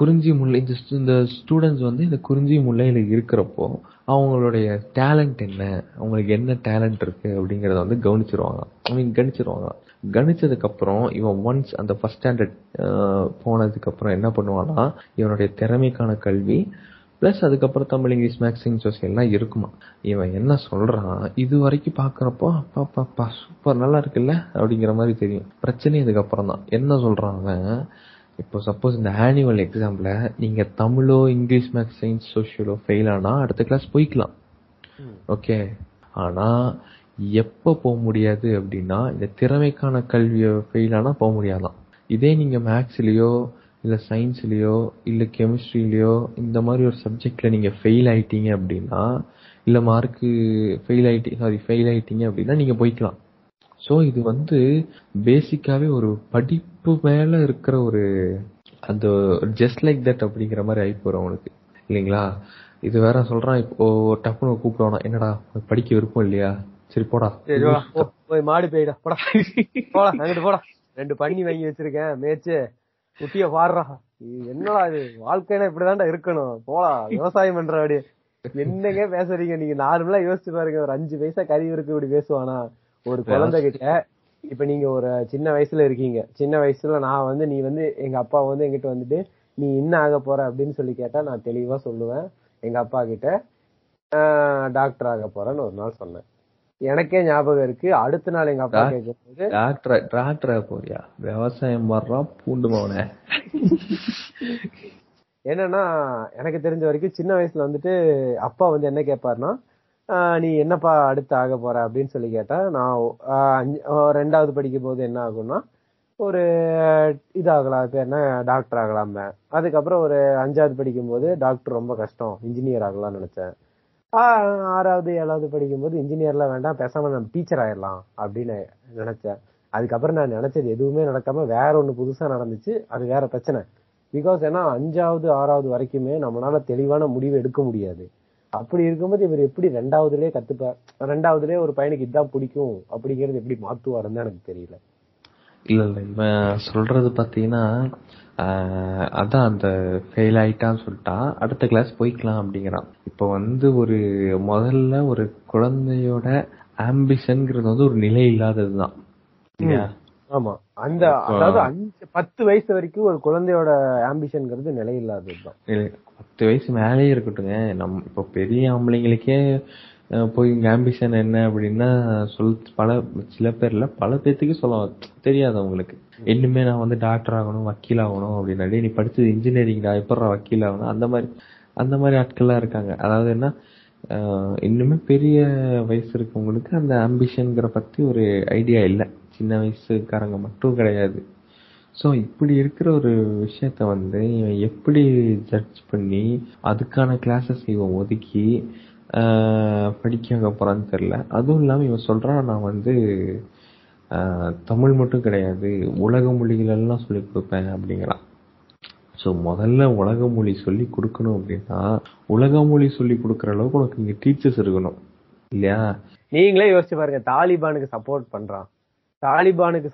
குறிஞ்சி முல்லை இந்த ஸ்டூடெண்ட்ஸ் வந்து இந்த குறிஞ்சி முல்லையில இருக்கிறப்போ அவங்களுடைய டேலண்ட் என்ன, அவங்களுக்கு என்ன டேலண்ட் இருக்கு அப்படிங்கறத வந்து கவனிச்சிருவாங்களாம். கணிச்சதுக்கு அப்புறம் இவன் ஒன்ஸ் அந்த ஃபர்ஸ்ட் ஸ்டாண்டர்ட் போனதுக்கு அப்புறம் என்ன பண்ணுவான்னா, இவனுடைய திறமைக்கான கல்வி பிளஸ் அதுக்கப்புறம் தமிழ் இங்கிலீஷ் மேக்ஸிங் சோசியல்லாம் இருக்குமா. இவன் என்ன சொல்றான், இது வரைக்கும் பாக்குறப்போ அப்பா சூப்பர் நல்லா இருக்குல்ல அப்படிங்கிற மாதிரி தெரியும். பிரச்சனை இதுக்கப்புறம் தான். என்ன சொல்றாங்க, இப்போ சப்போஸ் இந்த ஆனுவல் எக்ஸாம்ல நீங்க தமிழோ இங்கிலீஷ் மேக்ஸ் சயின்ஸ் சோசியலோ ஃபெயில் ஆனா அடுத்த கிளாஸ் போய்க்கலாம், ஓகே. ஆனா எப்ப போக முடியாது அப்படின்னா, இந்த திறமைக்கான கல்வியை ஃபெயில் ஆனா போக முடியாதான். இதே நீங்க மேக்ஸ்லயோ இல்ல சயின்ஸ்லயோ இல்ல கெமிஸ்ட்ரிலயோ இந்த மாதிரி ஒரு சப்ஜெக்ட்ல நீங்க ஃபெயில் ஆயிட்டீங்க அப்படின்னா, இல்ல மார்க்கு ஃபெயில் ஆயிட்டீங்க அப்படின்னா நீங்க போய்க்கலாம். சோ இது வந்து பேசிக்காவே ஒரு படிப்பு மேல இருக்கிற ஒரு அந்த ஜஸ்ட் லைக் தட் அப்படிங்கிற மாதிரி ஆகி போறோம் அவனுக்கு, இல்லைங்களா. இது வேற சொல்றான், இப்போ டப்புன்னு கூப்பிடுவானா, என்னடா படிக்க விருப்பம் இல்லையா, சரி போடா மாடு போயிடா போடா போடா ரெண்டு பண்ணி வாங்கி வச்சிருக்கேன் மேய்ச்சு குட்டிய பாடுறா, என்னடா இது வாழ்க்கையில இப்படிதான்டா இருக்கணும், போலா விவசாயம் பண்ற அப்படி என்னங்க பேசுறீங்க நீங்க. நார்மலா யோசிச்சு பாருங்க, ஒரு 5 பைசா கறி இருக்கு இப்படி பேசுவானா ஒரு குழந்தை கிட்ட. இப்ப நீங்க ஒரு சின்ன வயசுல இருக்கீங்க, சின்ன வயசுல நான் வந்து நீ வந்து எங்க அப்பா வந்து எங்கிட்ட வந்துட்டு நீ என்ன ஆக போற அப்படின்னு சொல்லி கேட்டா நான் தெளிவா சொல்லுவேன், எங்க அப்பா கிட்ட டாக்டர் ஆக போறேன்னு ஒரு நாள் சொன்னேன். எனக்கே ஞாபகம் இருக்கு, அடுத்த நாள் எங்க அப்பா கேட்கும்போது டாக்டரா போறியா விவசாயம் வர்றான் பூண்டு மவனே. என்னன்னா எனக்கு தெரிஞ்ச வரைக்கும் சின்ன வயசுல வந்துட்டு அப்பா வந்து என்ன கேட்பாருன்னா, நீ என்னப்பா அடுத்து ஆக போற அப்படின்னு சொல்லி கேட்டா, நான் 2வது படிக்கும் போது என்ன ஆகும்னா ஒரு இதாகலாம், இப்ப என்ன டாக்டர் ஆகலாம். அதுக்கப்புறம் ஒரு 5வது படிக்கும் போது டாக்டர் ரொம்ப கஷ்டம், இன்ஜினியர் ஆகலாம்னு நினைச்சேன். 6வது 7வது படிக்கும் போது இன்ஜினியர்லாம் வேண்டாம், பேசாம நம்ம டீச்சர் ஆயிடலாம் அப்படின்னு நினைச்சேன். அதுக்கப்புறம் நான் நினைச்சது எதுவுமே நடக்காம வேற ஒண்ணு புதுசா நடந்துச்சு, அது வேற பிரச்சனை. பிகாஸ் ஏன்னா 5வது 6வது வரைக்குமே நம்மளால தெளிவான முடிவு எடுக்க முடியாது. அப்படி இருக்கும்போது இவர் எப்படி 2வதுலயே கத்துப்பார், 2வதுலயே ஒரு பையனுக்கு இதுதான் பிடிக்கும் அப்படிங்கிறது எப்படி மாத்துவாருன்னு எனக்கு தெரியல. இல்ல இல்ல இவன் சொல்றது பாத்தீங்கன்னா, அதான் அந்த ஃபெயில் ஆயிட்டான்னு சொல்லிட்டா அடுத்த கிளாஸ் போய்க்கலாம் அப்படிங்கிறான். இப்ப வந்து ஒரு முதல்ல ஒரு குழந்தையோட ஆம்பிஷன்ங்கிறது வந்து ஒரு நிலை இல்லாததுதான். ஆமா, அந்த அதாவது 10 வயசு வரைக்கும் ஒரு குழந்தையோட ஆம்பிஷன்ங்கிறது நிலை இல்லாததுதான். 10 வயசு மேலேயே இருக்கட்டுங்க, நம்ம இப்ப பெரிய ஆம்பளைங்களுக்கே போய் இங்க ஆம்பிஷன் என்ன அப்படின்னா சில பேர்த்துக்கு சொல்ல தெரியாது அவங்களுக்கு. இன்னுமே நான் வந்து டாக்டர் ஆகணும் வக்கீல் ஆகணும் அப்படின்னாடி, நீ படிச்சது இன்ஜினியரிங்டா எப்படா வக்கீல் ஆகணும், அந்த மாதிரி ஆட்கள்லாம் இருக்காங்க. அதாவது என்ன, இன்னுமே பெரிய வயசு இருக்கவங்களுக்கு அந்த ஆம்பிஷன்கிற பத்தி ஒரு ஐடியா இல்லை, சின்ன வயசுக்காரங்க மட்டும் கிடையாது. சோ இப்படி இருக்கிற ஒரு விஷயத்த வந்து இவன் எப்படி ஜட்ஜ் பண்ணி அதுக்கான கிளாஸஸ் இவன் ஒதுக்கி படிக்க போறான்னு தெரியல. அதுவும் இல்லாம இவன் சொல்றான், நான் வந்து தமிழ் மட்டும் கிடையாது உலக மொழிகள் எல்லாம் சொல்லி கொடுப்பேன் அப்படிங்கிறான். சோ முதல்ல உலக மொழி சொல்லி கொடுக்கணும் அப்படின்னா, உலக மொழி சொல்லி கொடுக்கற அளவுக்கு உனக்கு இங்க டீச்சர்ஸ் இருக்கணும் இல்லையா. நீங்களே யோசிச்சு பாருங்க, தாலிபானுக்கு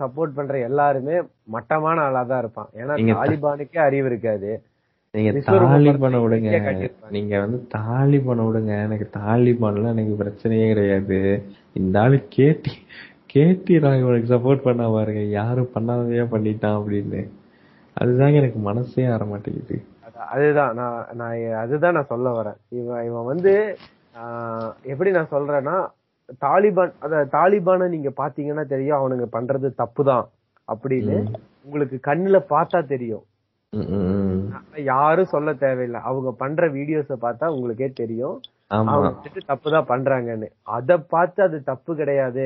சப்போர்ட் பண்ற எல்லாருமே மட்டமான ஆளா தான் இருப்பான். ஏன்னா தாலிபானுக்கே அறிவு இருக்காது. நீங்க தாலிபான விடுங்க, நீங்க வந்து தாலிபான விடுங்க, எனக்கு தாலிபான்ல எனக்கு பிரச்சனையே கிடையாது. இந்த ஆளு கே டி ராகவனுக்கு சப்போர்ட் பண்ண பாருங்க, யாரும் பண்ணாததையா பண்ணிட்டான் அப்படின்னு, அதுதாங்க எனக்கு மனசே ஆற மாட்டேங்குது. அதுதான் நான் சொல்ல வரேன். இவன் வந்து எப்படி நான் சொல்றேன்னா, தாலிபான நீங்க பாத்தீங்கன்னா தெரியும் அவனுங்க பண்றது தப்புதான் அப்படின்னு உங்களுக்கு கண்ணுல பார்த்தா தெரியும், யாரும் சொல்ல தேவையில்லை. அவங்க பண்ற வீடியோஸ பார்த்தா உங்களுக்கே தெரியும் அவங்க தப்புதான் பண்றாங்கன்னு. அத பார்த்து அது தப்பு கிடையாது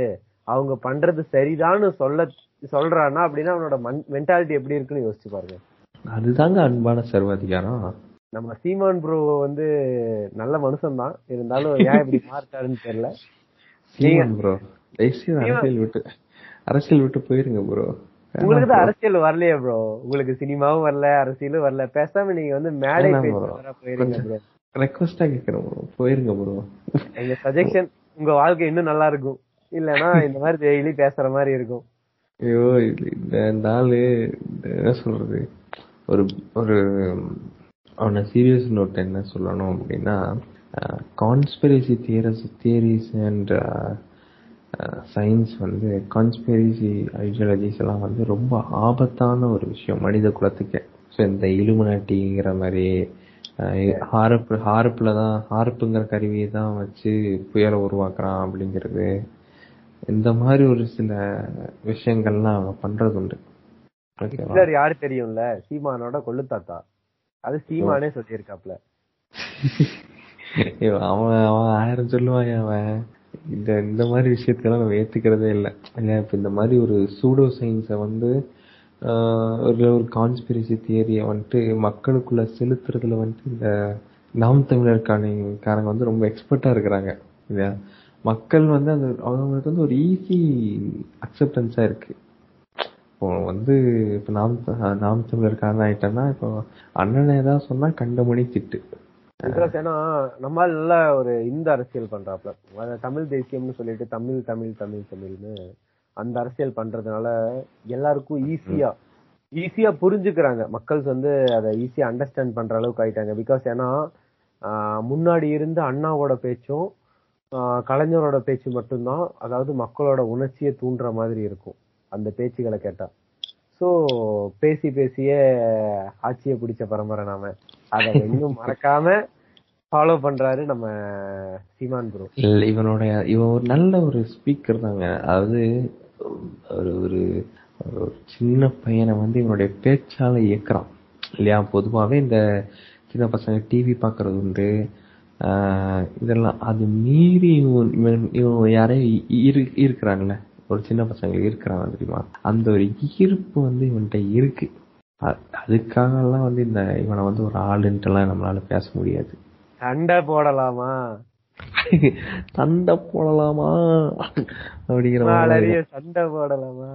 அவங்க பண்றது சரிதான்னு சொல்ல சொல்றான்னா அப்படின்னா அவனோட மென்டாலிட்டி எப்படி இருக்குன்னு யோசிச்சு பாருங்க. அதுதாங்க அன்பான சர்வாதிகாரம். நம்ம சீமான் ப்ரோ வந்து நல்ல மனுஷன் தான், இருந்தாலும் ஏன் இப்படி மாறிட்டாருன்னு தெரியல. சீமான் ப்ரோ அரசியல் விட்டு போயிருங்க ப்ரோ. உங்களுக்கு தான் அரசியல் வரலையா ப்ரோ? உங்களுக்கு சினிமாவும் வரல, அரசியலும் வரல, பேசாம நீங்க வந்து மேடை போயிருங்க ப்ரோ. ரெக்வெஸ்டா கேக்குறோம் ப்ரோ, போயிருங்க ப்ரோ. எங்க சஜெக்ஷன், உங்க வாழ்க்கை இன்னும் நல்லா இருக்கும். இல்லன்னா இந்த மாதிரி டெய்லி பேசுற மாதிரி இருக்கும். ஐயோ இந்த நாளு என்ன சொல்றது, ஒரு ஒரு அவனை சீரியஸ் நோட் என்ன சொல்லணும் அப்படின்னா, கான்ஸ்பிரசி தியரிஸ் அண்ட் சயின்ஸ் வந்து கான்ஸ்பிரசி ஐடியாலஜிஸ் எல்லாம் வந்து ரொம்ப ஆபத்தான ஒரு விஷயம் மனித குலத்துக்கு. ஸோ இந்த இலுமினாட்டிங்கிற மாதிரி ஹார்ப்புங்கிற கருவியை தான் வச்சு புயலை உருவாக்குறான் அப்படிங்கிறது, இந்த மாதிரி ஒரு சில விஷயங்கள்லாம் அவங்க பண்றது உண்டு. யாரு தெரியும்ல, சீமானோட கொள்ளு தாத்தா. அது சீமானே சொல்லியிருக்காப்ல. அவன் ஆயிரம் சொல்லுவான். அவன் இந்த மாதிரி விஷயத்தெல்லாம் நம்ம ஏத்துக்கிறதே இல்லை. இப்ப இந்த மாதிரி ஒரு சூடோ சயின்ஸை வந்து ஒரு கான்ஸ்பிரசி தியரியை வந்துட்டு மக்களுக்குள்ள செலுத்துறதுல வந்துட்டு இந்த நாம் தமிழர் காரங்க வந்து ரொம்ப எக்ஸ்பர்ட்டா இருக்கிறாங்க. இல்லையா, மக்கள் வந்து அந்த அவங்களுக்கு வந்து ஒரு ஈஸி அக்செப்டன்ஸா இருக்கு. இப்போ வந்து இப்போ நாம் தமிழர் காரணம் ஆயிட்டேன்னா, இப்போ அண்ணனை தான் சொன்னா கண்ட மணி திட்டு. ஏன்னா நம்மால் நல்லா ஒரு இந்த அரசியல் பண்றாப்ல, தமிழ் தேசியம்னு சொல்லிட்டு தமிழ் தமிழ் தமிழ் தமிழ்னு அந்த அரசியல் பண்றதுனால எல்லாருக்கும் ஈஸியா புரிஞ்சுக்கிறாங்க. மக்கள் வந்து அதை ஈஸியா அண்டர்ஸ்டாண்ட் பண்ற அளவுக்கு ஆயிட்டாங்க. பிகாஸ் ஏன்னா முன்னாடி இருந்து அண்ணாவோட பேச்சும் கலைஞரோட பேச்சு மட்டும்தான், அதாவது மக்களோட உணர்ச்சியை தூண்டுற மாதிரி இருக்கும் அந்த பேச்சுகளை கேட்டா. சோ பேசியே ஆட்சியை பிடிச்ச பரம்பரை நாம, அதை இன்னும் மறக்காம ஃபாலோ பண்றாரு நம்ம சீமான் ப்ரோ. இவன் ஒரு நல்ல ஒரு ஸ்பீக்கர் தாங்க. அதாவது ஒரு ஒரு சின்ன பையனை வந்து இவனுடைய பேச்சால இயக்குறான் இல்லையா. பொதுவாகவே இந்த சின்ன பசங்க டிவி பாக்குறது உண்டு, இதெல்லாம் அது மீறி இவன் யாரையும் இருக்கிறாங்கல்ல, ஒரு சின்ன பசங்களுக்கு இருக்கிறாங்க தெரியுமா, அந்த ஒரு ஈர்ப்பு வந்து இவன்கிட்ட இருக்கு. அதுக்காக எல்லாம் வந்து இந்த இவனை வந்து ஒரு ஆளுன்ட்டு எல்லாம் நம்மளால பேச முடியாது. சண்டை போடலாமா அப்படிங்கிற சண்டை போடலாமா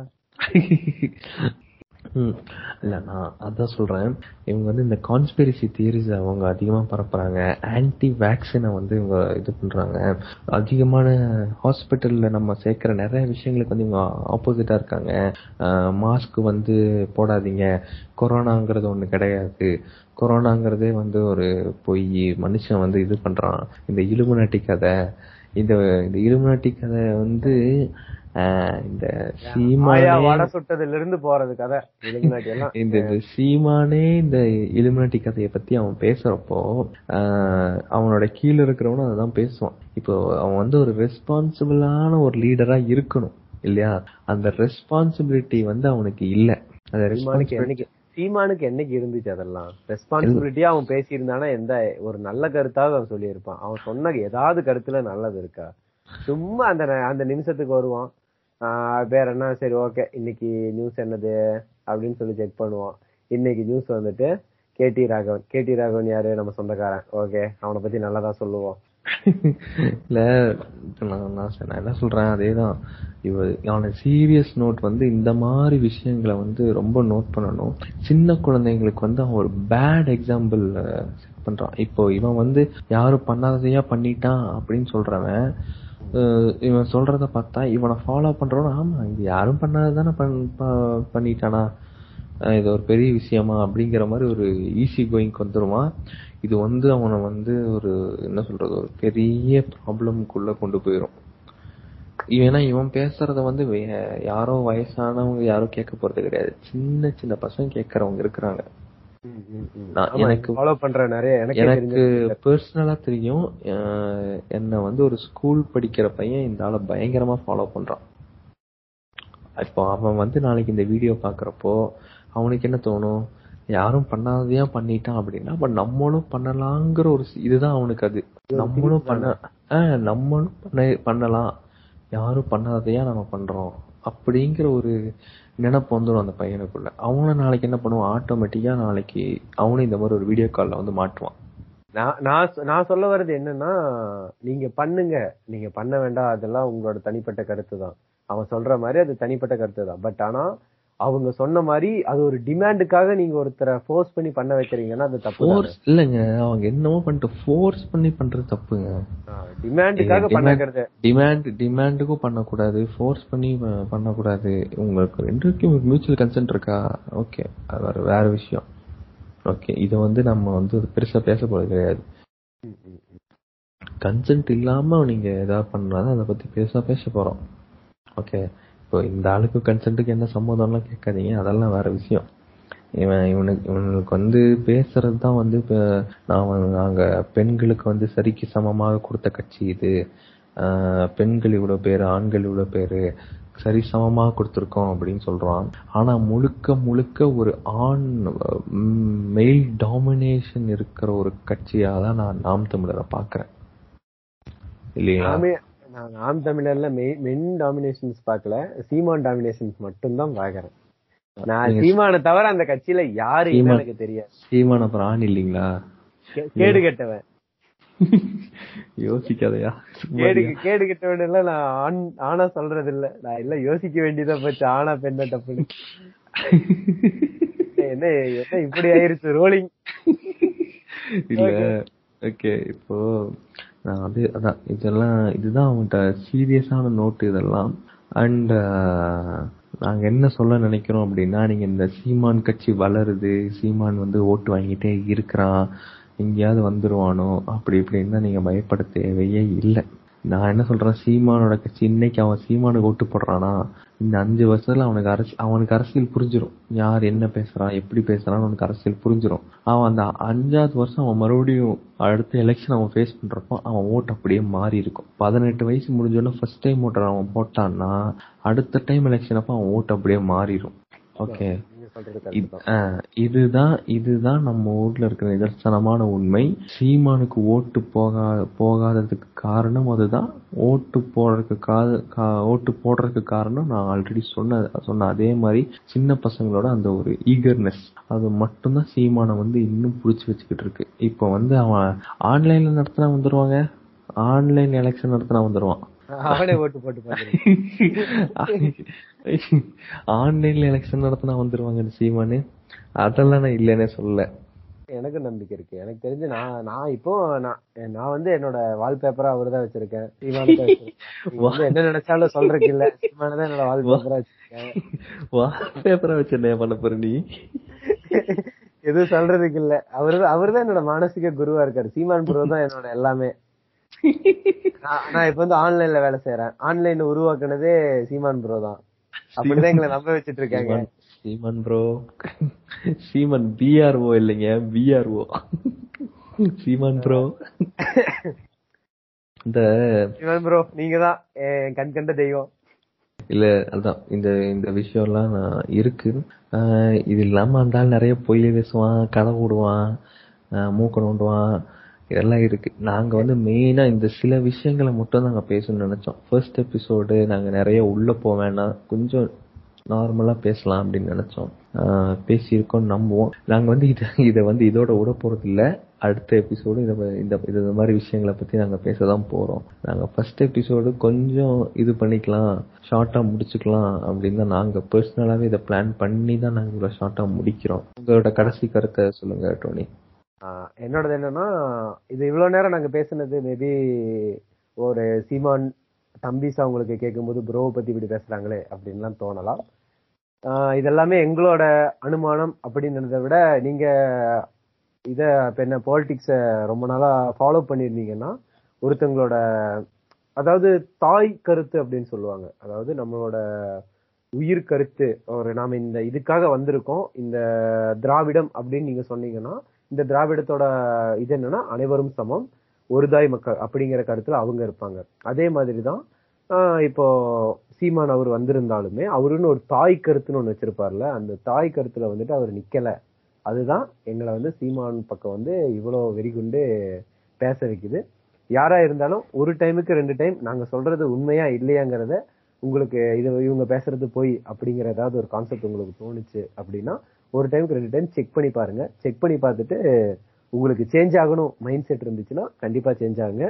இல்ல, நான் அதான் சொல்றேன். இவங்க வந்து இந்த கான்ஸ்பிரசி தியரிஸ் அவங்க அதிகமா பரப்புறாங்க. ஆன்டி வேக்சினை வந்து இவங்க இது பண்றாங்க. அதிகமான ஹாஸ்பிட்டல்ல நம்ம சேர்க்கிற நிறைய விஷயங்களுக்கு வந்து இவங்க ஆப்போசிட்டா இருக்காங்க. மாஸ்க் வந்து போடாதீங்க, கொரோனாங்கிறது ஒண்ணு கிடையாது, கொரோனாங்கிறதே வந்து ஒரு பொய், மனுஷன் வந்து இது பண்றான், இந்த இலுமினாட்டி கதை, இந்த இலுமினாட்டி கதை வந்து இந்த சீமானே சுட்டதுல இருந்து போறது கதை. இந்த சீமானே இந்த இலுமினாட்டி கதையை பத்தி அவன் பேசுறப்போ அவனோட கீழே இருக்கிறவனும் அதான் பேசுவான். இப்போ அவன் வந்து ஒரு ரெஸ்பான்சிபிளான ஒரு லீடரா இருக்கணும் இல்லையா, அந்த ரெஸ்பான்சிபிலிட்டி வந்து அவனுக்கு இல்ல. சீமானுக்கு என்னைக்கு இருந்துச்சு அதெல்லாம் ரெஸ்பான்சிபிலிட்டியா? அவன் பேசியிருந்தானா எந்த ஒரு நல்ல கருத்தாக அவன் சொல்லியிருப்பான். அவன் சொன்ன ஏதாவது கருத்துல நல்லது இருக்கா? சும்மா அந்த நிமிஷத்துக்கு வருவான், வேற என்ன, சரி ஓகே இன்னைக்கு நியூஸ் என்னது அப்படின்னு சொல்லி செக் பண்ணுவான். இன்னைக்கு நியூஸ் வந்துட்டு கே டி ராகவன் யாரு, நம்ம சொந்தக்காரன், ஓகே அவனை பத்தி நல்லதா சொல்லுவோம். இல்ல நான் என்ன சொல்றேன், அதேதான். அவனை சீரியஸ் நோட் வந்து இந்த மாதிரி விஷயங்களை வந்து ரொம்ப நோட் பண்ணணும். சின்ன குழந்தைங்களுக்கு வந்து அவன் ஒரு பேட் எக்ஸாம்பிள் செட் பண்றான். இப்போ இவன் வந்து யாரும் பண்ணாததையா பண்ணிட்டான் அப்படின்னு சொல்றவன், இவன் சொல்றத பார்த்தா இவனை ஃபாலோ பண்றவன், ஆமா இது யாரும் பண்ணாததானே பண்ணிட்டானா, இது ஒரு பெரிய விஷயமா அப்படிங்கிற மாதிரி ஒரு ஈஸி கோயிங்க்கு வந்துருவான். இது வந்து அவனை வந்து ஒரு என்ன சொல்றது, ஒரு பெரிய ப்ராப்ளம்குள்ள கொண்டு போயிரும். ஏன்னா இவன் பேசுறத வந்து யாரோ வயசானவங்க யாரோ கேட்க போறது கிடையாது, சின்ன சின்ன பசங்க கேட்கறவங்க இருக்கிறாங்க. எனக்கு பர்சனலா தெரியும், என்ன வந்து ஒரு ஸ்கூல் படிக்கிற பையன் இந்த ஆளை பயங்கரமா ஃபாலோ பண்றான். இப்போ அவன் வந்து நாளைக்கு இந்த வீடியோ பாக்குறப்போ அவனுக்கு என்ன தோணும், யாரும் பண்ணாததையா பண்ணிட்டான் அப்படின்னா அப்ப நம்மளும் பண்ணலாங்கிற ஒரு இதுதான் அவனுக்கு. அது நம்மளும் பண்ணலாம், யாரும் பண்ணாததையா நம்ம பண்றோம் அப்படிங்கிற ஒரு நினப்பு வந்துடும் அந்த பையனுக்குள்ள. அவனும் நாளைக்கு என்ன பண்ணுவான், ஆட்டோமேட்டிக்கா நாளைக்கு அவனும் இந்த மாதிரி ஒரு வீடியோ கால்ல வந்து மாட்டுவான். நான் சொல்ல வர்றது என்னன்னா, நீங்க பண்ண வேண்டாம், அதெல்லாம் உங்களோட தனிப்பட்ட கருத்து தான், அவன் சொல்ற மாதிரி அது தனிப்பட்ட கருத்து தான். பட் ஆனா அவங்க சொன்ன மாதிரி அது ஒரு டிமாண்டுக்காக நீங்க ஒருத்தரை ஃபோர்ஸ் பண்ணி பண்ண வைக்கிறீங்கன்னா அது தப்பு இல்லங்க. அவங்க என்னமோ பண்ணிட்டு ஃபோர்ஸ் பண்ணி பண்றது தப்புங்க. டிமாண்டுக்காக பண்ண டிமாண்டுக்கும் பண்ணக்கூடாது, ஃபோர்ஸ் பண்ணி பண்ணக்கூடாது. உங்களுக்கு ரெண்டுக்கும் மியூச்சுவல் கன்சென்ட் இருக்கா, ஓகே, அது வேற விஷயம். ஓகே, இதை வந்து நம்ம வந்து பெருசா பேச போறது கிடையாது. கன்சென்ட் இல்லாம நீங்க ஏதாவது பண்ணாதான் அதை பத்தி பெருசா பேச போறோம். ஓகே, இப்போ இந்த ஆளுக்கு கன்சென்ட்டுக்கு என்ன சம்மதம்லாம் கேட்காதீங்க, அதெல்லாம் வேற விஷயம். இவனுக்கு வந்து பேசுறது தான் வந்து இப்போ நாங்க பெண்களுக்கு வந்து சரிக்கு சமமாக கொடுத்த கட்சி இது, பெண்கள் இவ்வளவு பேரு ஆண்கள் இவ்வளவு பேரு சரி சமமாக கொடுத்துருக்கோம் அப்படின்னு சொல்றான். ஆனா முழுக்க முழுக்க ஒரு ஆண் மெயில் டாமினேஷன் இருக்கிற ஒரு கட்சியா தான் நான் நாம் தமிழரை பாக்குறேன். இல்லையா, நாம் தமிழர்ல மென் டாமினேஷன்ஸ் பாக்கல, சீமான் டாமினேஷன்ஸ் மட்டும் தான் பாக்குறேன். நான் சீமான தவிர அந்த கட்சியில யாரு எனக்கு தெரியாது. சீமான பிரான் இல்லீங்களா, கேடு கெட்டவன், யோசிக்காதயா, கேடு கெட்டவன் இல்ல. நான் ஆனா சொல்றது இல்ல, நான் இல்ல யோசிக்க வேண்டியதா போச்சு. ஆனா பெண்ண தப்பு என்ன இப்படி ஆயிருச்சு ரோலிங் இல்ல. ஓகே, இப்போ அது அதான், இதெல்லாம் இதுதான் அவன்கிட்ட சீரியஸான நோட்டு இதெல்லாம். அண்ட் நாங்க என்ன சொல்ல நினைக்கிறோம் அப்படின்னா, நீங்க இந்த சீமான் கட்சி வளருது, சீமான் வந்து ஓட்டு வாங்கிட்டே இருக்கிறான், எங்கேயாவது வந்துருவானோ அப்படி இப்படின்னு தான் நீங்க பயப்பட தேவையே இல்லை. நான் என்ன சொல்றேன், சீமானோட கட்சி இன்னைக்கு அவன் சீமானுக்கு ஓட்டு போடுறானா, இந்த 5 வருஷத்துல அவனுக்கு அரசியல் புரிஞ்சிடும், யார் என்ன பேசுறான் எப்படி பேசுறான்னு அவனுக்கு அரசியல் புரிஞ்சிடும். அவன் அந்த 5வது வருஷம் அவன் மறுபடியும் அடுத்த எலெக்ஷன் அவன் ஃபேஸ் பண்றப்போ அவன் ஓட்டு அப்படியே மாறி இருக்கும். 18 வயசு முடிஞ்சோன்னா ஃபர்ஸ்ட் டைம் ஓட்டு அவன் போட்டான்னா அடுத்த டைம் எலெக்ஷன் அப்ப அவன் ஓட்டு அப்படியே மாறிடும். ஓகே, இதுதான் நம்ம ஊர்ல இருக்கிற நிதர்சனமான உண்மை. சீமானுக்கு ஓட்டு போகாததுக்கு காரணம் அதுதான். ஓட்டு போடுறதுக்கு காரணம் நான் ஆல்ரெடி சொன்ன அதே மாதிரி சின்ன பசங்களோட அந்த ஒரு ஈகர்னஸ், அது மட்டும்தான் சீமானை வந்து இன்னும் புடிச்சு வச்சுக்கிட்டு இருக்கு. இப்ப வந்து அவன் ஆன்லைன்ல நடத்தினா வந்துருவாங்க, ஆன்லைன் எலெக்ஷன் நடத்தினா வந்துருவான், ஆன்லைன்ல எலெக்ஷன் நடத்தினா வந்துருவாங்க சீமானு. அதெல்லாம் நான் இல்லன்னே சொல்லல, எனக்கு நம்பிக்கை இருக்கு. எனக்கு தெரிஞ்சு நான் இப்போ நான் வந்து என்னோட வால்பேப்பரா அவருதான் வச்சிருக்கேன். என்ன நினைச்சாலும் சொல்றேன் இல்ல, சீமானதான் என்னோட வால்பேப்பரா வச்சிருக்கேன். வால்பேப்பரா வச்சிருந்தேன் பண்ண போற நீ எதுவும் சொல்றதுக்கு இல்ல. அவருதான் என்னோட மானசிக குருவா இருக்காரு. சீமான் குரு தான் என்னோட எல்லாமே. நான் இப்ப வந்து ஆன்லைன்ல வேலை செய்யறேன், ஆன்லைன் உருவாக்குனதே சீமான் ப்ரோ தான். அப்படிதான் எங்களை நம்ப வச்சிட்டு இருக்காங்க. சீமான் ப்ரோ, சீமான் பிஆர்ஓ இல்லைங்க, பிஆர்ஓ சீமான் ப்ரோ. இந்த சீமான் ப்ரோ நீங்கதான் என் கண் கண்ட தெய்வம் இல்ல. அதான் இந்த இந்த விஷயம் எல்லாம் இருக்கு. இது இல்லாம அந்த ஆள் நிறைய பொய்ய பேசுவான், கதை ஓடுவான், மூக்க நோண்டுவான், இதெல்லாம் இருக்கு. நாங்க வந்து மெயினா இந்த சில விஷயங்களை மட்டும் நாங்க பேசணும்னு நினைச்சோம். ஃபர்ஸ்ட் எபிசோடு நாங்க நிறைய உள்ள போவேன்னா கொஞ்சம் நார்மலா பேசலாம் அப்படின்னு நினைச்சோம், பேசியிருக்கோம் நம்புவோம். நாங்க வந்து இதை வந்து இதோட விட போறது இல்ல. அடுத்த எபிசோடு இந்த மாதிரி விஷயங்களை பத்தி நாங்க பேசதான் போறோம். நாங்க ஃபர்ஸ்ட் எபிசோடு கொஞ்சம் இது பண்ணிக்கலாம், ஷார்ட்டா முடிச்சுக்கலாம் அப்படின்னு தான் நாங்க பர்சனலாவே இதை பிளான் பண்ணி தான் நாங்க இவ்வளவு ஷார்ட்டா முடிக்கிறோம். உங்களோட கடைசி கருத்தை சொல்லுங்க டோனி. என்னோடது என்னன்னா, இது இவ்வளவு நேரம் நாங்க பேசுனது மேபி ஒரு சீமான் தம்பிசா உங்களுக்கு கேட்கும் போது ப்ரோவை பத்தி இப்படி பேசுறாங்களே அப்படின்லாம் தோணலாம். இதெல்லாமே எங்களோட அனுமானம் அப்படின்றத விட, நீங்க இத என்ன பாலிடிக்ஸ ரொம்ப நாளா ஃபாலோ பண்ணிருந்தீங்கன்னா ஒருத்தங்களோட அதாவது தாய் கருத்து அப்படின்னு சொல்லுவாங்க, அதாவது நம்மளோட உயிர் கருத்து, ஒரு நாம இந்த இதுக்காக வந்திருக்கோம், இந்த திராவிடம் அப்படின்னு நீங்க சொன்னீங்கன்னா இந்த திராவிடத்தோட இது என்னன்னா அனைவரும் சமம், ஒரு தாய் மக்கள் அப்படிங்கிற கருத்துல அவங்க இருப்பாங்க. அதே மாதிரிதான் இப்போ சீமான் அவர் வந்திருந்தாலுமே அவருன்னு ஒரு தாய் கருத்துன்னு ஒண்ணு வச்சிருப்பாருல, அந்த தாய் கருத்துல வந்துட்டு அவர் நிக்கல. அதுதான் எங்களை வந்து சீமான் பக்கம் வந்து இவ்வளவு வெறிகுண்டு பேச வைக்குது. யாரா இருந்தாலும் ஒரு டைமுக்கு 2 டைம் நாங்க சொல்றது உண்மையா இல்லையாங்கிறத உங்களுக்கு இது இவங்க பேசுறது போய் அப்படிங்கிற ஏதாவது ஒரு கான்செப்ட் உங்களுக்கு தோணுச்சு அப்படின்னா ஒரு டைமுக்கு 2 டைம் செக் பண்ணி பாருங்க. செக் பண்ணி பார்த்துட்டு உங்களுக்கு சேஞ்ச் ஆகணும் மைண்ட் செட் இருந்துச்சுன்னா கண்டிப்பா சேஞ்ச் ஆகுங்க.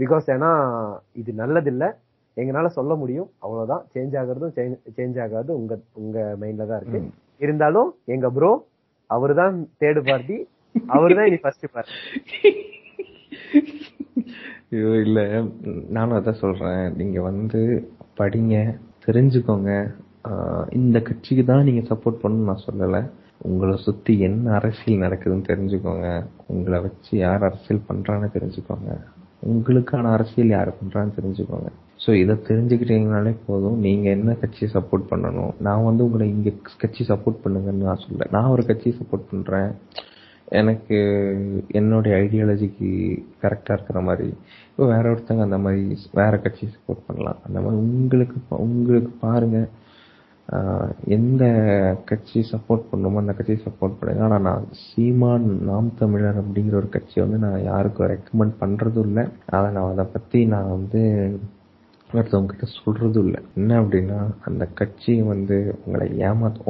பிகாஸ் ஏன்னா இது நல்லதில்லை, எங்களால சொல்ல முடியும் அவ்வளவுதான். சேஞ்ச் ஆகிறதும் சேஞ்ச் ஆகாது உங்க உங்க மைண்ட்ல தான் இருக்கு. இருந்தாலும் எங்க ப்ரோ அவரு தான் தேர்ட் பார்ட்டி, அவரு தான் இது ஃபர்ஸ்ட் பார்ட்டி. இல்ல நானும் அதான் சொல்றேன், நீங்க படிங்க, தெரிஞ்சுக்கோங்க. இந்த கட்சிக்கு தான் நீங்க சப்போர்ட் பண்ணணும்னு நான் சொல்லல. உங்களை சுத்தி என்ன அரசியல் நடக்குதுன்னு தெரிஞ்சுக்கோங்க, உங்களை வச்சு யார் அரசியல் பண்றான்னு தெரிஞ்சுக்கோங்க, உங்களுக்கான அரசியல் யார் பண்றான்னு தெரிஞ்சுக்கோங்க. ஸோ இதை தெரிஞ்சுக்கிட்டீங்கனாலே போதும் நீங்க என்ன கட்சியை சப்போர்ட் பண்ணணும். நான் உங்களை இங்க கட்சி சப்போர்ட் பண்ணுங்கன்னு நான் சொல்ல, நான் ஒரு கட்சியை சப்போர்ட் பண்றேன், எனக்கு என்னுடைய ஐடியாலஜிக்கு கரெக்டாக இருக்கிற மாதிரி. இப்போ வேற ஒருத்தங்க அந்த மாதிரி வேற கட்சி சப்போர்ட் பண்ணலாம். அந்த மாதிரி உங்களுக்கு பாருங்க, எந்த கட்சி சப்போர்ட் பண்ணணுமோ அந்த கட்சியை சப்போர்ட் பண்ணுங்க. ஆனால் நான் சீமான் நாம் தமிழர் அப்படிங்கிற ஒரு கட்சியை நான் யாருக்கும் ரெக்கமெண்ட் பண்ணுறதும் இல்லை. அதை நான் அதை பற்றி நான் ஒருத்தவங்ககிட்ட சொல்றதும் இல்லை. என்ன அப்படின்னா அந்த கட்சி உங்களை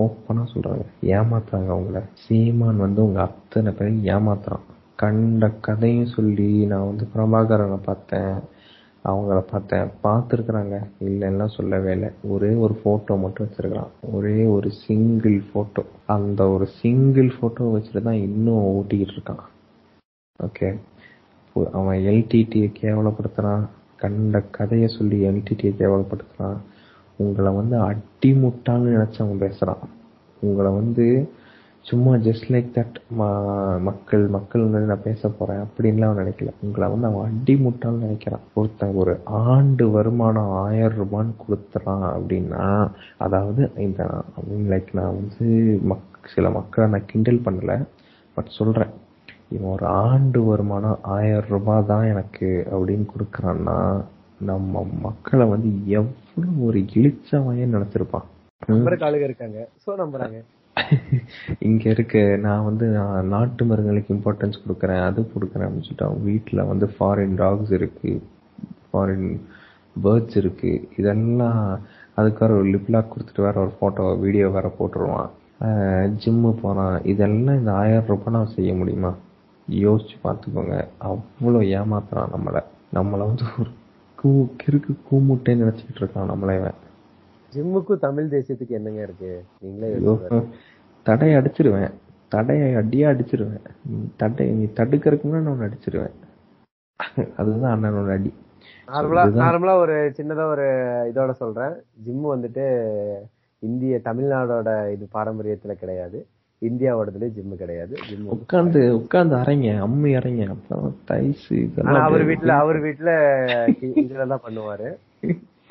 ஓப்பனா சொல்றாங்க, ஏமாத்துறாங்க. உங்களை சீமான் உங்க அத்தனை பேரையும் ஏமாத்துறான். கண்ட கதையும் சொல்லி நான் பிரபாகரனை பார்த்தேன், அவங்கள பார்த்துருக்குறாங்க இல்லைன்னா சொல்லவே இல்லை. ஒரே ஒரு போட்டோ மட்டும் வச்சிருக்கிறான், ஒரே ஒரு சிங்கிள் போட்டோ. அந்த ஒரு சிங்கிள் போட்டோ வச்சுட்டு தான் இன்னும் ஓட்டிக்கிட்டு இருக்கான். ஓகே, அவன் எல்டிடியை கேவலப்படுத்துறான், கண்ட கதையை சொல்லி எல்டிடியை கேவலப்படுத்துறான். உங்களை அடிமுட்டான்னு நினைச்சவங்க பேசுறான். உங்களை சும்மா ஜஸ்ட் லைக் தட் மக்கள் மக்கள் நான் பேச போறேன் அப்படின்லாம் அவன் நினைக்கல. உங்களை அவன் அடிமுட்டான்னு நினைக்கிறான். ஒருத்தன் ஒரு ஆண்டு வருமானம் 1000 ரூபான்னு கொடுத்துறான் அப்படின்னா, அதாவது இந்த லைக் நான் சில மக்களை நான் கிண்டல் பண்ணல, பட் சொல்றேன், இவன் ஒரு ஆண்டு வருமானம் 1000 ரூபாய் தான் எனக்கு அப்படின்னு கொடுக்கறான்னா நம்ம மக்களை எவ்வளவு ஒரு இழிச்சவாய நினைச்சிருப்பான். இருக்காங்க இங்க இருக்க நான் நாட்டு மருந்துகளுக்கு இம்பார்ட்டன்ஸ் கொடுக்கறேன், அது கொடுக்கறேன் அப்படின்னு சொல்லிட்டு அவன் வீட்டுல ஃபாரின் டாக்ஸ் இருக்கு, ஃபாரின் பேர்ட்ஸ் இருக்கு, இதெல்லாம் அதுக்கு வேற ஒரு லிப்லாக் கொடுத்துட்டு வேற ஒரு போட்டோ வீடியோ வேற போட்டுருவான். ஜிம்மு போறான். இதெல்லாம் இந்த 1000 ரூபாய் நான் செய்ய முடியுமா? யோசிச்சு பார்த்துக்கோங்க. அவ்வளோ ஏமாத்துறான் நம்மளை. நம்மளை ஒரு கிறுக்கு கூமுட்டைன்னு நினைச்சுக்கிட்டு இருக்கான் நம்மளே. ஜிம்முக்கும் தமிழ் தேசியத்துக்கு என்னங்க இருக்கு? நீங்களே தடையை அடிச்சிருவேன், தடையை அடியா அடிச்சிருவேன், தடை நீ தடுக்கிறதுக்குன்னா நான் அடிச்சிருவேன். அதுதான் அண்ணனோட அடி. நார்மலா ஒரு சின்னதா ஒரு இதோட சொல்றேன், ஜிம்மு இந்திய தமிழ்நாடோட இது பாரம்பரியத்துல கிடையாது, இந்தியாவோடதுல ஜிம்மு கிடையாது. உட்கார்ந்து உட்கார்ந்து அரைங்க, அம்மி அரைங்க. அப்புறம் தைசு அவர் வீட்டுல இதுலதான் பண்ணுவாரு.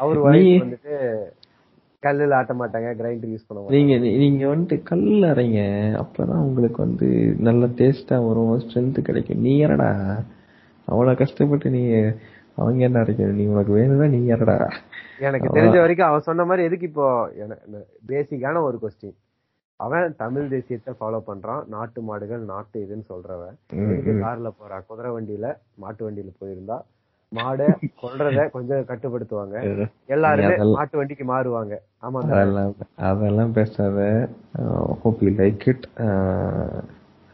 அவர் ஒய்ஃப் கல்லுல ஆட்ட மாட்டாங்க, கிரைண்டர் யூஸ் பண்ணுவாங்க. நீங்க கல்லுல அரைங்க, அப்பதான் உங்களுக்கு நல்ல டேஸ்டா வரும், ஸ்ட்ரென்த் கிடைக்கும். நீ ஏறடா அவ்வளவு கஷ்டப்பட்டு நீ அவங்க என்ன அரைக்கணும்? நீ உனக்கு வேணும்னா நீ ஏறடா. எனக்கு தெரிஞ்ச வரைக்கும் அவன் சொன்ன மாதிரி எதுக்கு இப்போ பேசிக்கான ஒரு கொஸ்டின், அவன் தமிழ் தேசியத்தை ஃபாலோ பண்றான், நாட்டு மாடுகள் நாட்டு இதுன்னு சொல்றவன் கார்ல போறான், குதிரை வண்டியில மாட்டு வண்டியில போயிருந்தா மாடு கொல்றத கொஞ்சம் கட்டுப்படுத்துவாங்க, எல்லாருமே மாட்டு வண்டிக்கு மாறுவாங்க. ஆமா, அதெல்லாம் பேசாத. Hope you like it.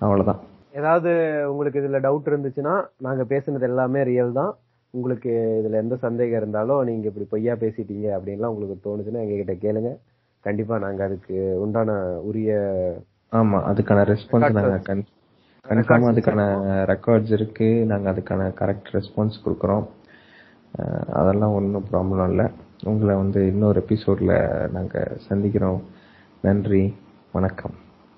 அவ்வளவுதான். ஏதாவது உங்களுக்கு இதுல டவுட் இருந்துச்சுன்னா நாங்க பேசுனது எல்லாமே ரியல் தான். உங்களுக்கு இதுல எந்த சந்தேகம் இருந்தாலும் நீங்க இப்படி பொய்யா பேசிட்டீங்க அப்படின்லாம் உங்களுக்கு தோணுச்சுன்னா எங்க கிட்ட கேளுங்க. கண்டிப்பா நாங்க அதுக்கு உண்டான உரிய அதுக்கான ரெஸ்பான்ஸ் நாங்க கன்ஃபார்மா அதுக்கான ரெக்கார்ட்ஸ் இருக்கு, நாங்க அதுக்கான கரெக்ட் ரெஸ்பான்ஸ் கொடுக்கறோம். அதெல்லாம் ஒன்றும் ப்ராப்ளம் இல்லை. உங்களை இன்னொரு எபிசோட்ல நாங்க சந்திக்கிறோம். நன்றி, வணக்கம்.